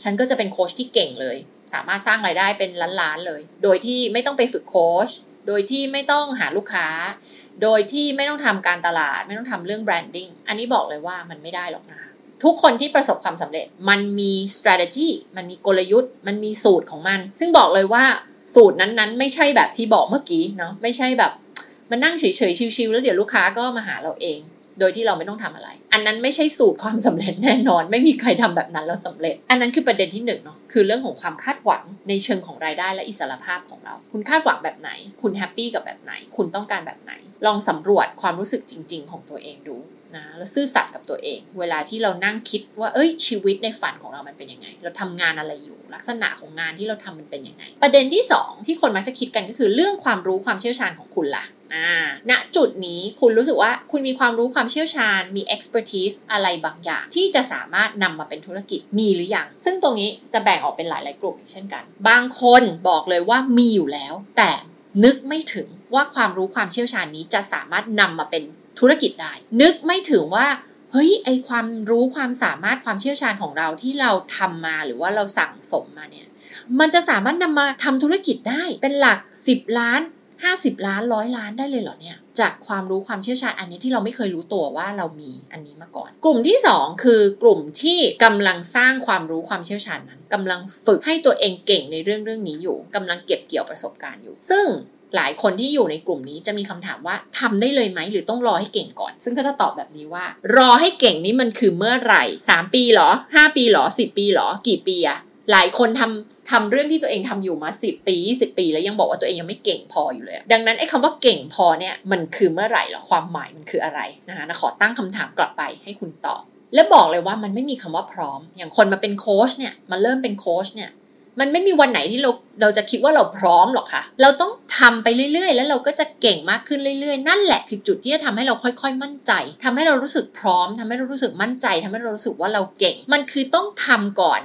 ฉันก็จะเป็นโค้ชที่เก่งเลยสามารถสร้างรายได้เป็นล้านๆเลยโดยที่ไม่ต้องไปฝึกโค้ชโดยที่ไม่ต้องหาลูกค้าโดยที่ไม่ต้องทำการตลาดไม่ต้องทำเรื่องแบรนดิ้งอันนี้บอกเลยว่ามันไม่ได้หรอกนะคะทุกคนที่ประสบความสำเร็จมันมี strategy มันมีกลยุทธ์มันมีสูตรของมันซึ่งบอกเลยว่าสูตรนั้นๆไม่ใช่แบบที่บอกเมื่อกี้เนาะไม่ใช่แบบมานั่งเฉยๆชิลๆแล้วเดี๋ยวลูกค้าก็มาหาเราเองโดยที่เราไม่ต้องทำอะไรอันนั้นไม่ใช่สูตรความสำเร็จแน่นอนไม่มีใครทำแบบนั้นแล้วสำเร็จอันนั้นคือประเด็นที่หนึ่งเนาะคือเรื่องของความคาดหวังในเชิงของรายได้และอิสรภาพของเราคุณคาดหวังแบบไหนคุณแฮปปี้กับแบบไหนคุณต้องการแบบไหนลองสำรวจความรู้สึกจริงๆของตัวเองดูนะแล้วซื่อสัตย์กับตัวเองเวลาที่เรานั่งคิดว่าเอ้ยชีวิตในฝันของเรามันเป็นยังไงเราทำงานอะไรอยู่ลักษณะของงานที่เราทำมันเป็นยังไงประเด็นที่สองที่คนมักจะคิดกันก็คือเรื่องความรู้ความเชี่ยวชาญของคุณล่ะ อ่าณจุดนี้คุณรู้สึกว่าคุณมีความรู้ความเชี่ยวชาญมี expertise อะไรบางอย่างที่จะสามารถนำมาเป็นธุรกิจมีหรือยังซึ่งตรงนี้จะแบ่งออกเป็นหลายๆกลุ่มเช่นกันบางคนบอกเลยว่ามีอยู่แล้วแต่นึกไม่ถึงว่าความรู้ความเชี่ยวชาญนี้จะสามารถนำมาเป็นธุรกิจได้นึกไม่ถึงว่าเฮ้ยไอความรู้ความสามารถความเชี่ยวชาญของเราที่เราทำมาหรือว่าเราสั่งสมมาเนี่ยมันจะสามารถนำมาทำธุรกิจได้เป็นหลักสิบล้านห้าสิบล้านหนึ่งร้อยล้านได้เลยเหรอเนี่ยจากความรู้ความเชี่ยวชาญอันนี้ที่เราไม่เคยรู้ตัวว่าเรามีอันนี้มาก่อนกลุ่มที่สองคือกลุ่มที่กำลังสร้างความรู้ความเชี่ยวชาญนั้นกำลังฝึกให้ตัวเองเก่งในเรื่องเรื่องนี้อยู่กำลังเก็บเกี่ยวประสบการณ์อยู่ซึ่งหลายคนที่อยู่ในกลุ่มนี้จะมีคำถามว่าทำได้เลยไหมหรือต้องรอให้เก่งก่อนซึ่งก็จะตอบแบบนี้ว่ารอให้เก่งนี่มันคือเมื่อไหร่สามปีหรอห้าปีหรอสิบปีหรอกี่ปีอะหลายคนทำทำเรื่องที่ตัวเองทำอยู่มาสิบปียี่สิบปีแล้วยังบอกว่าตัวเองยังไม่เก่งพออยู่เลยดังนั้นไอ้คำว่าเก่งพอเนี่ยมันคือเมื่อไหร่หรอความหมายมันคืออะไรนะคะขอตั้งคำถามกลับไปให้คุณตอบและบอกเลยว่ามันไม่มีคำว่าพร้อมอย่างคนมาเป็นโค้ชเนี่ยมาเริ่มเป็นโค้ชเนี่ยมันไม่มีวันไหนที่เราเราจะคิดว่าเราพร้อมหรอกค่ะเราต้องทำไปเรื่อยๆแล้วเราก็จะเก่งมากขึ้นเรื่อยๆนั่นแหละคือจุดที่จะทำให้เราค่อยๆมั่นใจทำให้เรารู้สึกพร้อมทำให้เรารู้สึกมั่นใจทำให้เรารู้สึกว่าเราเก่งมันคือต้องทำก่อน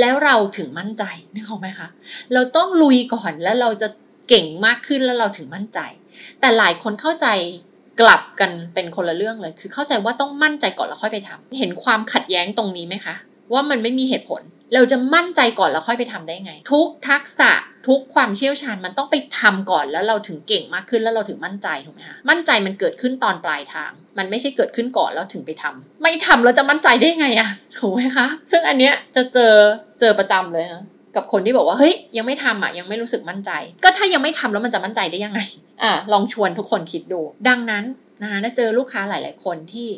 แล้วเราถึงมั่นใจนึกออกไหมคะเราต้องลุยก่อนแล้วเราจะเก่งมากขึ้นแล้วเราถึงมั่นใจแต่หลายคนเข้าใจกลับกันเป็นคนละเรื่องเลยคือเข้าใจว่าต้องมั่นใจก่อนแล้วค่อยไปทำเห็นความขัดแย้งตรงนี้ไหมคะว่ามันไม่มีเหตุผลเราจะมั่นใจก่อนแล้วค่อยไปทำได้ไงทุกทักษะทุกความเชี่ยวชาญมันต้องไปทำก่อนแล้วเราถึงเก่งมากขึ้นแล้วเราถึงมั่นใจถูกไหมคะมั่นใจมันเกิดขึ้นตอนปลายทางมันไม่ใช่เกิดขึ้นก่อนแล้วถึงไปทำไม่ทำเราจะมั่นใจได้ไงอะถูกไหมคะซึ่งอันเนี้ยจะเจอเจอประจำเลยนะกับคนที่บอกว่าเฮ้ยยังไม่ทำอะยังไม่รู้สึกมั่นใจก็ถ้ายังไม่ทำแล้วมันจะมั่นใจได้ยังไงอ่ะลองชวนทุกคนคิดดูดังนั้นนะคะเจอลูกค้าหลายๆคนที่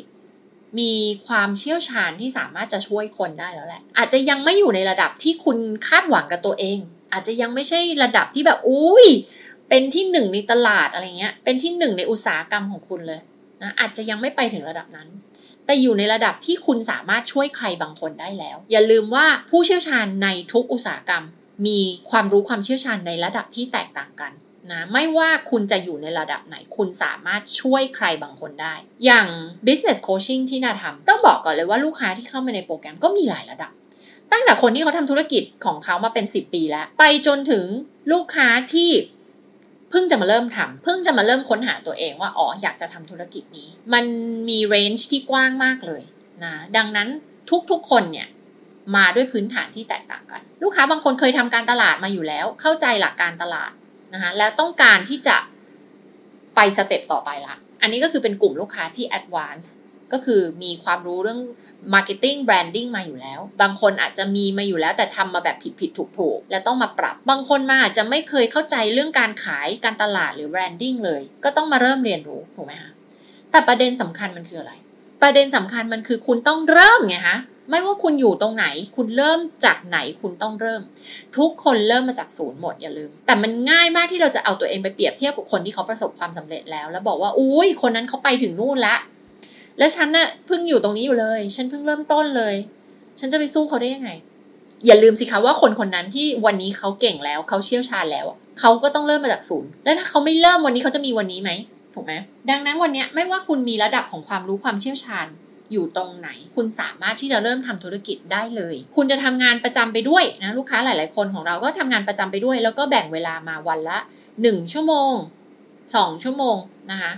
มีความเชี่ยวชาญที่สามารถจะช่วยคนได้แล้วแหละอาจจะยังไม่อยู่ในระดับที่คุณคาดหวังกับตัวเองอาจจะยังไม่ใช่ระดับที่แบบอุ้ยเป็นที่หนึ่งในตลาดอะไรเงี้ยเป็นที่หนึ่งในอุตสาหกรรมของคุณเลยนะอาจจะยังไม่ไปถึงระดับนั้นแต่อยู่ในระดับที่คุณสามารถช่วยใครบางคนได้แล้วอย่าลืมว่าผู้เชี่ยวชาญในทุกอุตสาหกรรมมีความรู้ความเชี่ยวชาญในระดับที่แตกต่างกันนะไม่ว่าคุณจะอยู่ในระดับไหนคุณสามารถช่วยใครบางคนได้อย่าง business coaching ที่น่าทำต้องบอกก่อนเลยว่าลูกค้าที่เข้ามาในโปรแกรมก็มีหลายระดับตั้งแต่คนที่เขาทำธุรกิจของเขามาเป็นสิบปีแล้วไปจนถึงลูกค้าที่เพิ่งจะมาเริ่มทำเพิ่งจะมาเริ่มค้นหาตัวเองว่าอ๋ออยากจะทำธุรกิจนี้มันมี range ที่กว้างมากเลยนะดังนั้นทุกๆคนเนี่ยมาด้วยพื้นฐานที่แตกต่างกันลูกค้าบางคนเคยทำการตลาดมาอยู่แล้วเข้าใจหลักการตลาดนะคะแล้วต้องการที่จะไปสเต็ปต่อไปละอันนี้ก็คือเป็นกลุ่มลูกค้าที่ advance ก็คือมีความรู้เรื่อง marketing branding มาอยู่แล้วบางคนอาจจะมีมาอยู่แล้วแต่ทำมาแบบผิดๆถูกๆแล้วต้องมาปรับบางคนมาอาจจะไม่เคยเข้าใจเรื่องการขายการตลาดหรือ branding เลยก็ต้องมาเริ่มเรียนรู้ถูกไหมคะแต่ประเด็นสำคัญมันคืออะไรประเด็นสำคัญมันคือคุณต้องเริ่มไงคะไม่ว่าคุณอยู่ตรงไหนคุณเริ่มจากไหนคุณต้องเริ่มทุกคนเริ่มมาจากศูนย์หมดอย่าลืมแต่มันง่ายมากที่เราจะเอาตัวเองไปเปรียบเทียบกับคนที่เขาประสบความสำเร็จแล้วแล้วบอกว่าอุ้ยคนนั้นเขาไปถึงนู่นละแล้วฉันน่ะเพิ่งอยู่ตรงนี้อยู่เลยฉันเพิ่งเริ่มต้นเลยฉันจะไปสู้เขาได้ยังไงอย่าลืมสิคะว่าคนคนนั้นที่วันนี้เขาเก่งแล้วเขาเชี่ยวชาญแล้วเขาก็ต้องเริ่มมาจากศูนย์แล้วถ้าเขาไม่เริ่มวันนี้เขาจะมีวันนี้ไหมถูกไหมดังนั้นวันนี้ไม่ว่าคุณมีระดับของความรู้ความเชี่ยวชาญอยู่ตรงไหนคุณสามารถที่จะเริ่มทำธุรกิจได้เลยคุณจะทำงานประจำไปด้วยนะลูกค้าหลายๆคนของเราก็ทำงานประจำไปด้วยแล้วก็แบ่งเวลามาวันละหนึ่งชั่วโมงสองชั่วโมงนะคะ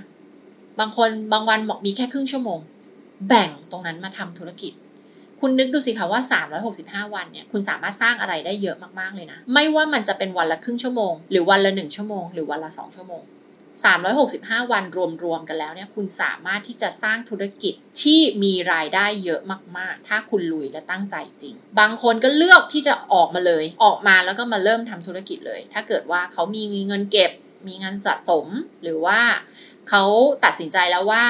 บางคนบางวันบอกมีแค่ครึ่งชั่วโมงแบ่งตรงนั้นมาทำธุรกิจคุณนึกดูสิคะว่าสามร้อยหกสิบห้าวันเนี่ยคุณสามารถสร้างอะไรได้เยอะมากๆเลยนะไม่ว่ามันจะเป็นวันละครึ่งชั่วโมงหรือวันละหนึ่งชั่วโมงหรือวันละสองชั่วโมงสามร้อยหกสิบห้าวันรวมๆกันแล้วเนี่ยคุณสามารถที่จะสร้างธุรกิจที่มีรายได้เยอะมากๆถ้าคุณลุยและตั้งใจจริงบางคนก็เลือกที่จะออกมาเลยออกมาแล้วก็มาเริ่มทำธุรกิจเลยถ้าเกิดว่าเขามีเงินเก็บมีเงินสะสมหรือว่าเขาตัดสินใจแล้วว่า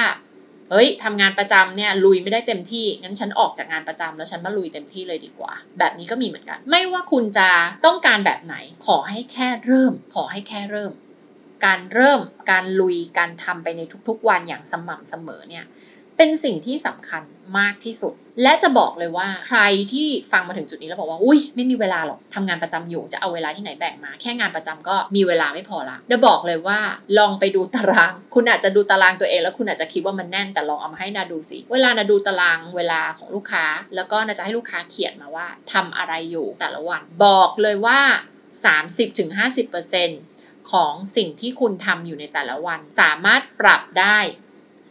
เฮ้ยทำงานประจำเนี่ยลุยไม่ได้เต็มที่งั้นฉันออกจากงานประจำแล้วฉันมาลุยเต็มที่เลยดีกว่าแบบนี้ก็มีเหมือนกันไม่ว่าคุณจะต้องการแบบไหนขอให้แค่เริ่มขอให้แค่เริ่มการเริ่มการลุยการทำไปในทุกๆวันอย่างสม่ำเสมอเนี่ย เป็นสิ่งที่สำคัญมากที่สุดและจะบอกเลยว่าใครที่ฟังมาถึงจุดนี้แล้วบอกว่าอุ้ยไม่มีเวลาหรอกทำงานประจำอยู่จะเอาเวลาที่ไหนแบ่งมาแค่งานประจำก็มีเวลาไม่พอละจะบอกเลยว่าลองไปดูตารางคุณอาจจะดูตารางตัวเองแล้วคุณอาจจะคิดว่ามันแน่นแต่ลองเอามาให้นาดูสิเวลานาดูตารางเวลาของลูกค้าแล้วก็นาจะให้ลูกค้าเขียนมาว่าทำอะไรอยู่แต่ละวันบอกเลยว่า สามสิบถึงห้าสิบเปอร์เซ็นต์ ของสิ่งที่คุณทำอยู่ในแต่ละวันสามารถปรับได้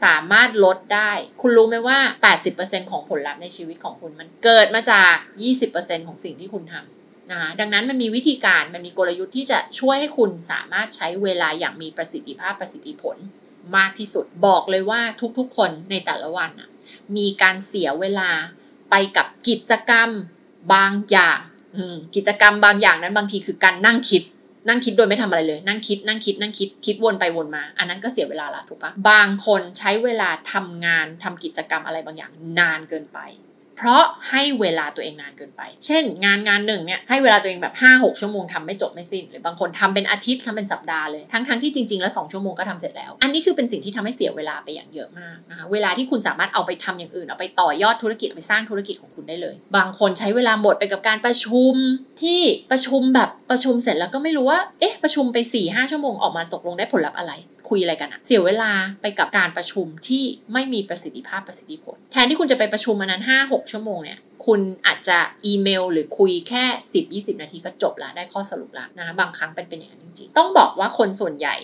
สามารถลดได้คุณรู้ไหมว่า แปดสิบเปอร์เซ็นต์ ของผลลัพธ์ในชีวิตของคุณมันเกิดมาจาก ยี่สิบเปอร์เซ็นต์ ของสิ่งที่คุณทำนะคะดังนั้นมันมีวิธีการมันมีกลยุทธ์ที่จะช่วยให้คุณสามารถใช้เวลาอย่างมีประสิทธิภาพประสิทธิผลมากที่สุดบอกเลยว่าทุกๆคนในแต่ละวันน่ะมีการเสียเวลาไปกับกิจกรรมบางอย่างอืมกิจกรรมบางอย่างนั้นบางทีคือการนั่งคิดนั่งคิดโดยไม่ทำอะไรเลยนั่งคิดนั่งคิดนั่งคิดคิดวนไปวนมาอันนั้นก็เสียเวลาละถูกปะบางคนใช้เวลาทำงานทำกิจกรรมอะไรบางอย่างนานเกินไปเพราะให้เวลาตัวเองนานเกินไปเช่นงานงานหนึ่งเนี่ยให้เวลาตัวเองแบบห้าหกชั่วโมงทำไม่จบไม่สิ้นหรือบางคนทำเป็นอาทิตย์ทำเป็นสัปดาห์เลยทั้งทั้งที่จริงๆแล้วสองชั่วโมงก็ทำเสร็จแล้วอันนี้คือเป็นสิ่งที่ทำให้เสียเวลาไปอย่างเยอะมากนะคะเวลาที่คุณสามารถเอาไปทำอย่างอื่นเอาไปต่อยอดธุรกิจไปสร้างธุรกิจของคุณได้เลยบางคนใช้เวลาหมดไปกับการประชุมที่ประชุมแบบประชุมเสร็จแล้วก็ไม่รู้ว่าเอ๊ะประชุมไปสี่ห้าชั่วโมงออกมาตกลงได้ผลลัพธ์อะไรคุยอะไรกันอะเสียเวลาไปกับการประชุมที่ไม่มีประสิทธิภาพประสิทธิผลแทนที่คุณจะไปประชุมอันนั้นห้าหกชั่วโมงเนี่ยคุณอาจจะอีเมลหรือคุยแค่สิบยี่สิบนาทีก็จบละได้ข้อสรุปละนะคะบางครั้งเป็นเป็นอย่างนั้นจริงๆต้องบอกว่าคนส่วนใหญ่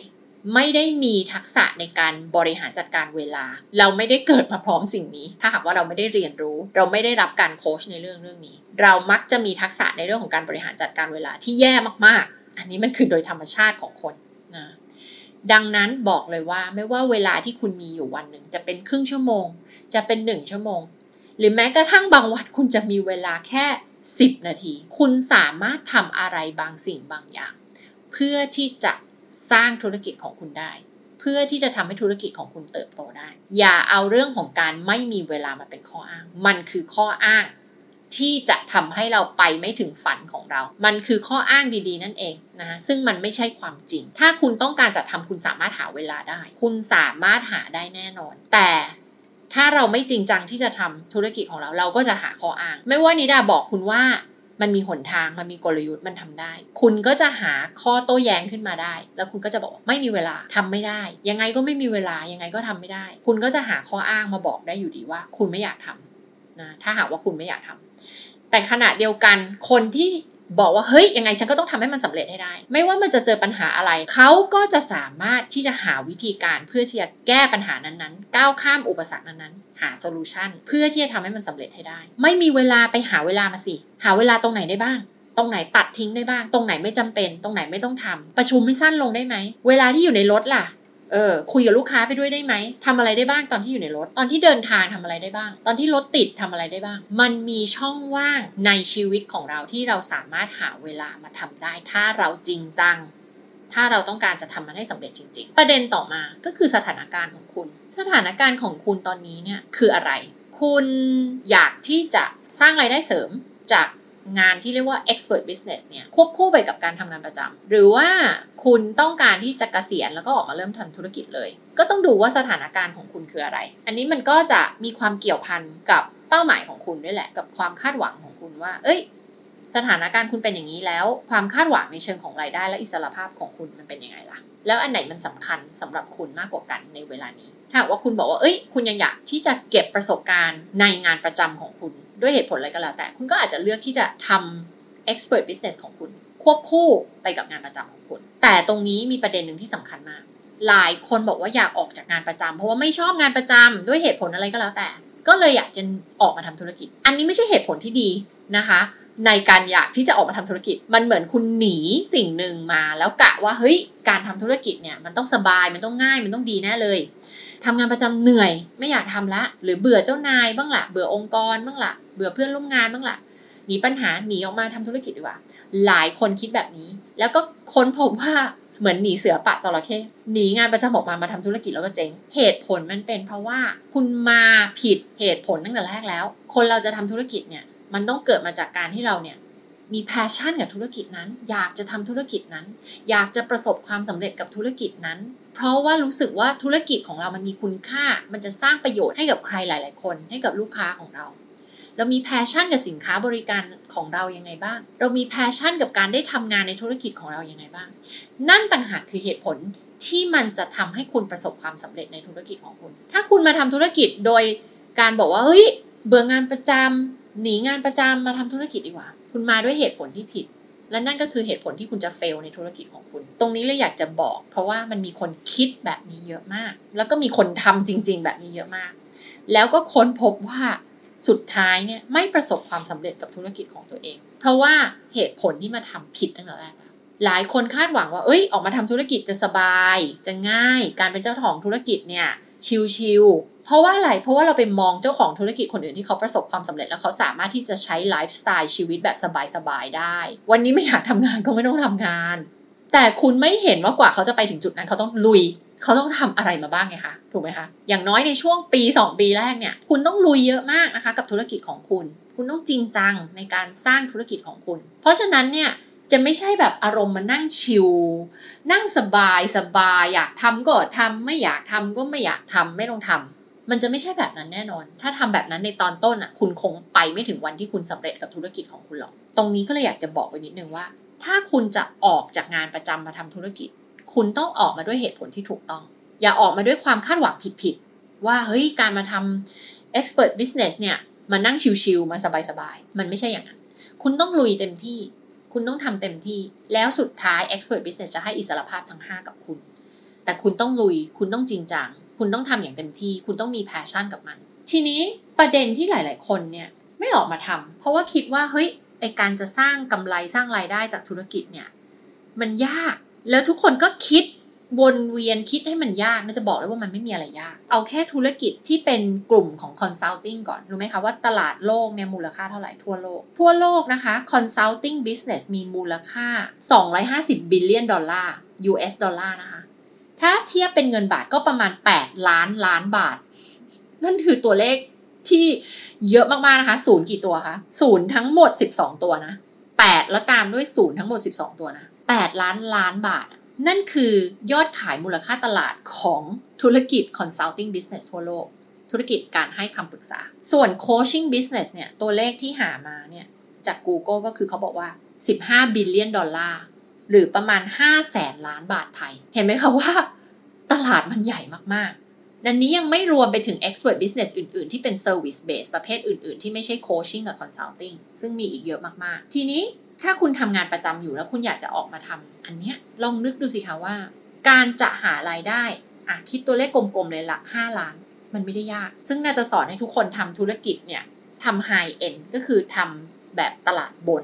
ไม่ได้มีทักษะในการบริหารจัดการเวลาเราไม่ได้เกิดมาพร้อมสิ่งนี้ถ้าหากว่าเราไม่ได้เรียนรู้เราไม่ได้รับการโค้ชในเรื่องเรื่องนี้เรามักจะมีทักษะในเรื่องของการบริหารจัดการเวลาที่แย่มากๆอันนี้มันคือโดยธรรมชาติของคนนะดังนั้นบอกเลยว่าไม่ว่าเวลาที่คุณมีอยู่วันหนึ่งจะเป็นครึ่งชั่วโมงจะเป็นหนึ่งชั่วโมงหรือแม้กระทั่งบางวันคุณจะมีเวลาแค่สิบนาทีคุณสามารถทำอะไรบางสิ่งบางอย่างเพื่อที่จะสร้างธุรกิจของคุณได้เพื่อที่จะทำให้ธุรกิจของคุณเติบโตได้อย่าเอาเรื่องของการไม่มีเวลามาเป็นข้ออ้างมันคือข้ออ้างที่จะทำให้เราไปไม่ถึงฝันของเรามันคือข้ออ้างดีๆนั่นเองนะคะซึ่งมันไม่ใช่ความจริงถ้าคุณต้องการจะทำคุณสามารถหาเวลาได้คุณสามารถหาได้แน่นอนแต่ถ้าเราไม่จริงจังที่จะทำธุรกิจของเราเราก็จะหาข้ออ้างไม่ว่านิดาบอกคุณว่ามันมีหนทางมันมีกลยุทธ์มันทำได้คุณก็จะหาข้อโต้แย้งขึ้นมาได้แล้วคุณก็จะบอกไม่มีเวลาทำไม่ได้ยังไงก็ไม่มีเวลายังไงก็ทำไม่ได้คุณก็จะหาข้ออ้างมาบอกได้อยู่ดีว่าคุณไม่อยากทำนะถ้าหากว่าคุณไม่อยากทำแต่ขณะเดียวกันคนที่บอกว่าเฮ้ยยังไงฉันก็ต้องทำให้มันสำเร็จให้ได้ไม่ว่ามันจะเจอปัญหาอะไรเขาก็จะสามารถที่จะหาวิธีการเพื่อที่จะแก้ปัญหานั้นๆก้าวข้ามอุปสรรคนั้นๆหาโซลูชันเพื่อที่จะทำให้มันสำเร็จให้ได้ไม่มีเวลาไปหาเวลามาสิหาเวลาตรงไหนได้บ้างตรงไหนตัดทิ้งได้บ้างตรงไหนไม่จำเป็นตรงไหนไม่ต้องทำประชุมไม่สั้นลงได้ไหมเวลาที่อยู่ในรถล่ะเออคุยกับลูกค้าไปด้วยได้ไหมทำอะไรได้บ้างตอนที่อยู่ในรถตอนที่เดินทางทำอะไรได้บ้างตอนที่รถติดทำอะไรได้บ้างมันมีช่องว่างในชีวิตของเราที่เราสามารถหาเวลามาทำได้ถ้าเราจริงจังถ้าเราต้องการจะทำมันให้สำเร็จจริงๆประเด็นต่อมาก็คือสถานการณ์ของคุณสถานการณ์ของคุณตอนนี้เนี่ยคืออะไรคุณอยากที่จะสร้างรายได้เสริมจากงานที่เรียกว่า expert business เนี่ยควบคู่ไปกับการทำงานประจำหรือว่าคุณต้องการที่จะเกษียณแล้วก็ออกมาเริ่มทำธุรกิจเลยก็ต้องดูว่าสถานการณ์ของคุณคืออะไรอันนี้มันก็จะมีความเกี่ยวพันกับเป้าหมายของคุณด้วยแหละกับความคาดหวังของคุณว่าเอ้ยสถานการณ์คุณเป็นอย่างนี้แล้วความคาดหวังในเชิงของรายได้และอิสรภาพของคุณมันเป็นยังไงล่ะแล้วอันไหนมันสำคัญสำหรับคุณมากกว่ากันในเวลานี้ถ้าว่าคุณบอกว่าเอ้ยคุณยังอยากที่จะเก็บประสบการณ์ในงานประจำของคุณด้วยเหตุผลอะไรก็แล้วแต่คุณก็อาจจะเลือกที่จะทำ expert business ของคุณควบคู่ไปกับงานประจำของคุณแต่ตรงนี้มีประเด็นหนึ่งที่สำคัญมากหลายคนบอกว่าอยากออกจากงานประจำเพราะว่าไม่ชอบงานประจำด้วยเหตุผลอะไรก็แล้วแต่ก็เลยอยากจะออกมาทำธุรกิจอันนี้ไม่ใช่เหตุผลที่ดีนะคะในการอยากที่จะออกมาทำธุรกิจมันเหมือนคุณหนีสิ่งหนึ่งมาแล้วกะว่าเฮ้ยการทำธุรกิจเนี่ยมันต้องสบายมันต้องง่ายมันต้องดีแน่เลยทำงานประจำเหนื่อยไม่อยากทำละหรือเบื่อเจ้านายบ้างละเบื่อองค์กรบ้างละเบื่อเพื่อนร่วมงานบ้างละหนีปัญหาหนีออกมาทำธุรกิจดีกว่าหลายคนคิดแบบนี้แล้วก็ค้นพบว่าเหมือนหนีเสือป่าจระเข้หนีงานประจำออกมามาทำธุรกิจแล้วก็เจ๊งเหตุผลมันเป็นเพราะว่าคุณมาผิดเหตุผลตั้งแต่แรกแล้วคนเราจะทำธุรกิจเนี่ยมันต้องเกิดมาจากการที่เราเนี่ยมีแพชชั่นกับธุรกิจนั้นอยากจะทำธุรกิจนั้นอยากจะประสบความสำเร็จกับธุรกิจนั้นเพ เพราะว่ารู้สึกว่าธุรกิจของเรามันมีคุณค่ามันจะสร้างประโยชน์ให้กับใครหลายๆคนให้กับลูกค้าของเราเรามีแพชชั่นกับสินค้าบริการของเรายังไงบ้างเรามีแพชชั่นกับการได้ทำงานในธุรกิจของเรายังไงบ้างนั่นต่างหากคือเหตุผลที่มันจะทำให้คุณประสบความสำเร็จในธุรกิจของคุณถ้าคุณมาทำธุรกิจโดยการบอกว่าเฮ้ยเบื่องานประจำหนีงานประจำมาทำธุรกิจดีกว่าคุณมาด้วยเหตุผลที่ผิดและนั่นก็คือเหตุผลที่คุณจะเฟลในธุรกิจของคุณตรงนี้เลยอยากจะบอกเพราะว่ามันมีคนคิดแบบนี้เยอะมากแล้วก็มีคนทำจริงๆแบบนี้เยอะมากแล้วก็ค้นพบว่าสุดท้ายเนี่ยไม่ประสบความสำเร็จกับธุรกิจของตัวเองเพราะว่าเหตุผลที่มาทำผิดตั้งแต่แรกแล้วหลายคนคาดหวังว่าเอ้ยออกมาทำธุรกิจจะสบายจะง่ายการเป็นเจ้าของธุรกิจเนี่ยชิลๆเพราะว่าอะไรเพราะว่าเราไปมองเจ้าของธุรกิจคนอื่นที่เขาประสบความสำเร็จแล้วเขาสามารถที่จะใช้ไลฟ์สไตล์ชีวิตแบบสบายๆได้วันนี้ไม่อยากทำงานก็ไม่ต้องทำงานแต่คุณไม่เห็นว่ากว่าเขาจะไปถึงจุดนั้นเขาต้องลุยเขาต้องทำอะไรมาบ้างไงคะถูกไหมคะอย่างน้อยในช่วงปีสองปีแรกเนี่ยคุณต้องลุยเยอะมากนะคะกับธุรกิจของคุณคุณต้องจริงจังในการสร้างธุรกิจของคุณเพราะฉะนั้นเนี่ยจะไม่ใช่แบบอารมณ์มานั่งชิลนั่งสบายสบายอยากทำก็ทำไม่อยากทำก็ไม่อยากทำไม่ต้องทำมันจะไม่ใช่แบบนั้นแน่นอนถ้าทำแบบนั้นในตอนต้นอ่ะคุณคงไปไม่ถึงวันที่คุณสำเร็จกับธุรกิจของคุณหรอกตรงนี้ก็เลยอยากจะบอกไว้นิดนึงว่าถ้าคุณจะออกจากงานประจำมาทำธุรกิจคุณต้องออกมาด้วยเหตุผลที่ถูกต้องอย่าออกมาด้วยความคาดหวังผิดๆว่าเฮ้ยการมาทำ expert business เนี่ยมานั่งชิลๆมาสบายๆมันไม่ใช่อย่างนั้นคุณต้องลุยเต็มที่คุณต้องทำเต็มที่แล้วสุดท้าย expert business จะให้อิสรภาพทั้งห้ากับคุณแต่คุณต้องลุยคุณต้องจริงจังคุณต้องทำอย่างเต็มที่คุณต้องมี passion กับมันทีนี้ประเด็นที่หลายๆคนเนี่ยไม่ออกมาทำเพราะว่าคิดว่าเฮ้ยไอการจะสร้างกำไรสร้างรายได้จากธุรกิจเนี่ยมันยากแล้วทุกคนก็คิดวนเวียนคิดให้มันยากน่าจะบอกเลยว่ามันไม่มีอะไรยากเอาแค่ธุรกิจที่เป็นกลุ่มของ consulting ก่อนรู้ไหมคะว่าตลาดโลกเนี่ยมูลค่าเท่าไหร่ทั่วโลกทั่วโลกนะคะ consulting business มีมูลค่าสองร้อยห้าสิบบิลเลียนดอลลาร์ ยู เอส ดอลลาร์นะคะถ้าเทียบเป็นเงินบาทก็ประมาณแปดล้านล้านบาทนั่นคือตัวเลขที่เยอะมากๆนะคะศูนย์กี่ตัวคะศูนย์ทั้งหมดสิบสองตัวนะแปดแล้วตามด้วยศูนย์ทั้งหมดสิบสองตัวนะแปดล้านล้านบาทนั่นคือยอดขายมูลค่าตลาดของธุรกิจ consulting business ทั่วโลกธุรกิจการให้คำปรึกษาส่วน coaching business เนี่ยตัวเลขที่หามาเนี่ยจาก Google ก็คือเขาบอกว่าสิบห้าบิลเลียนดอลลาร์หรือประมาณห้าแสนล้านบาทไทยเห็นไหมคะว่าตลาดมันใหญ่มากๆดังนี้ยังไม่รวมไปถึง expert business อื่นๆที่เป็น service based ประเภทอื่นๆที่ไม่ใช่ coaching กับ consulting ซึ่งมีอีกเยอะมากๆทีนี้ถ้าคุณทำงานประจำอยู่แล้วคุณอยากจะออกมาทำอันเนี้ยลองนึกดูสิคะว่าการจะหารายได้อ่ะคิดตัวเลขกลมๆเลยละห้าล้านมันไม่ได้ยากซึ่งน่าจะสอนให้ทุกคนทำธุรกิจเนี่ยทำ high end ก็คือทำแบบตลาดบน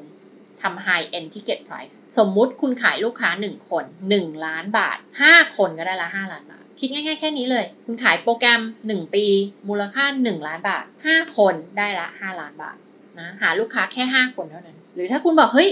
ทำ high end ticket price สมมุติคุณขายลูกค้าหนึ่งคนหนึ่งล้านบาทห้าคนก็ได้ละห้าล้านบาทคิดง่ายๆแค่นี้เลยคุณขายโปรแกรมหนึ่งปีมูลค่าหนึ่งล้านบาทห้าคนได้ละห้าล้านบาทนะหาลูกค้าแค่ห้าคนเท่านั้นหรือถ้าคุณบอกเฮ้ย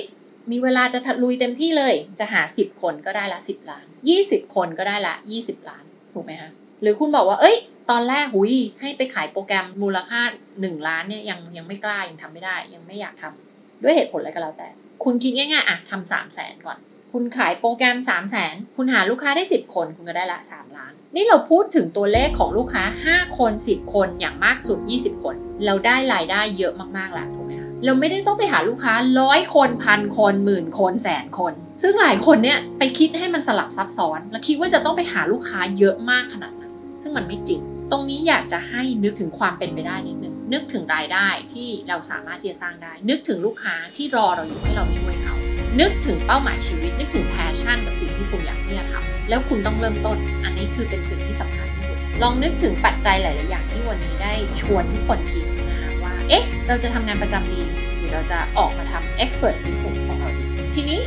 มีเวลาจะลุยเต็มที่เลยจะหาสิบคนก็ได้ละสิบล้านยี่สิบคนก็ได้ละยี่สิบล้านถูกไหมคะหรือคุณบอกว่าเอ้ยตอนแรกหุยให้ไปขายโปรแกรมมูลค่าหนึ่งล้านเนี่ยยังยังไม่กล้ายังทำไม่ได้ยังไม่อยากทำด้วยเหตุผลอะไรก็แล้วแต่คุณคิดง่ายๆอ่ะทำ สามแสน ก่อนคุณขายโปรแกรม สามแสน คุณหาลูกค้าได้สิบคนคุณก็ได้ละสามล้านนี่เราพูดถึงตัวเลขของลูกค้าห้าคนสิบคนอย่างมากสุดยี่สิบคนเราได้รายได้เยอะมากๆแล้วถูกไหมคะเราไม่ได้ต้องไปหาลูกค้าร้อยคน หนึ่งพันคน หนึ่งหมื่นคน หนึ่งแสนคนซึ่งหลายคนเนี่ยไปคิดให้มันสลับซับซ้อนแล้วคิดว่าจะต้องไปหาลูกค้าเยอะมากขนาดนั้นซึ่งมันไม่จริงตรงนี้อยากจะให้นึกถึงความเป็นไปได้นิดนึงนึกถึงรายได้ที่เราสามารถที่จะสร้างได้นึกถึงลูกค้าที่รอเราอยู่ให้เราช่วยเขานึกถึงเป้าหมายชีวิตนึกถึงแพชชั่นกับสิ่งที่คุณอยากที่จะทำแล้วคุณต้องเริ่มต้นอันนี้คือเป็นสิ่งที่สำคัญที่สุดลองนึกถึงปัจจัยหลายๆอย่างที่วันนี้ได้ชวนทุกคนคิดนะคะว่าเอ๊ะเราจะทำงานประจำดีหรือเราจะออกมาทำ expert business ของเราดีทีนี้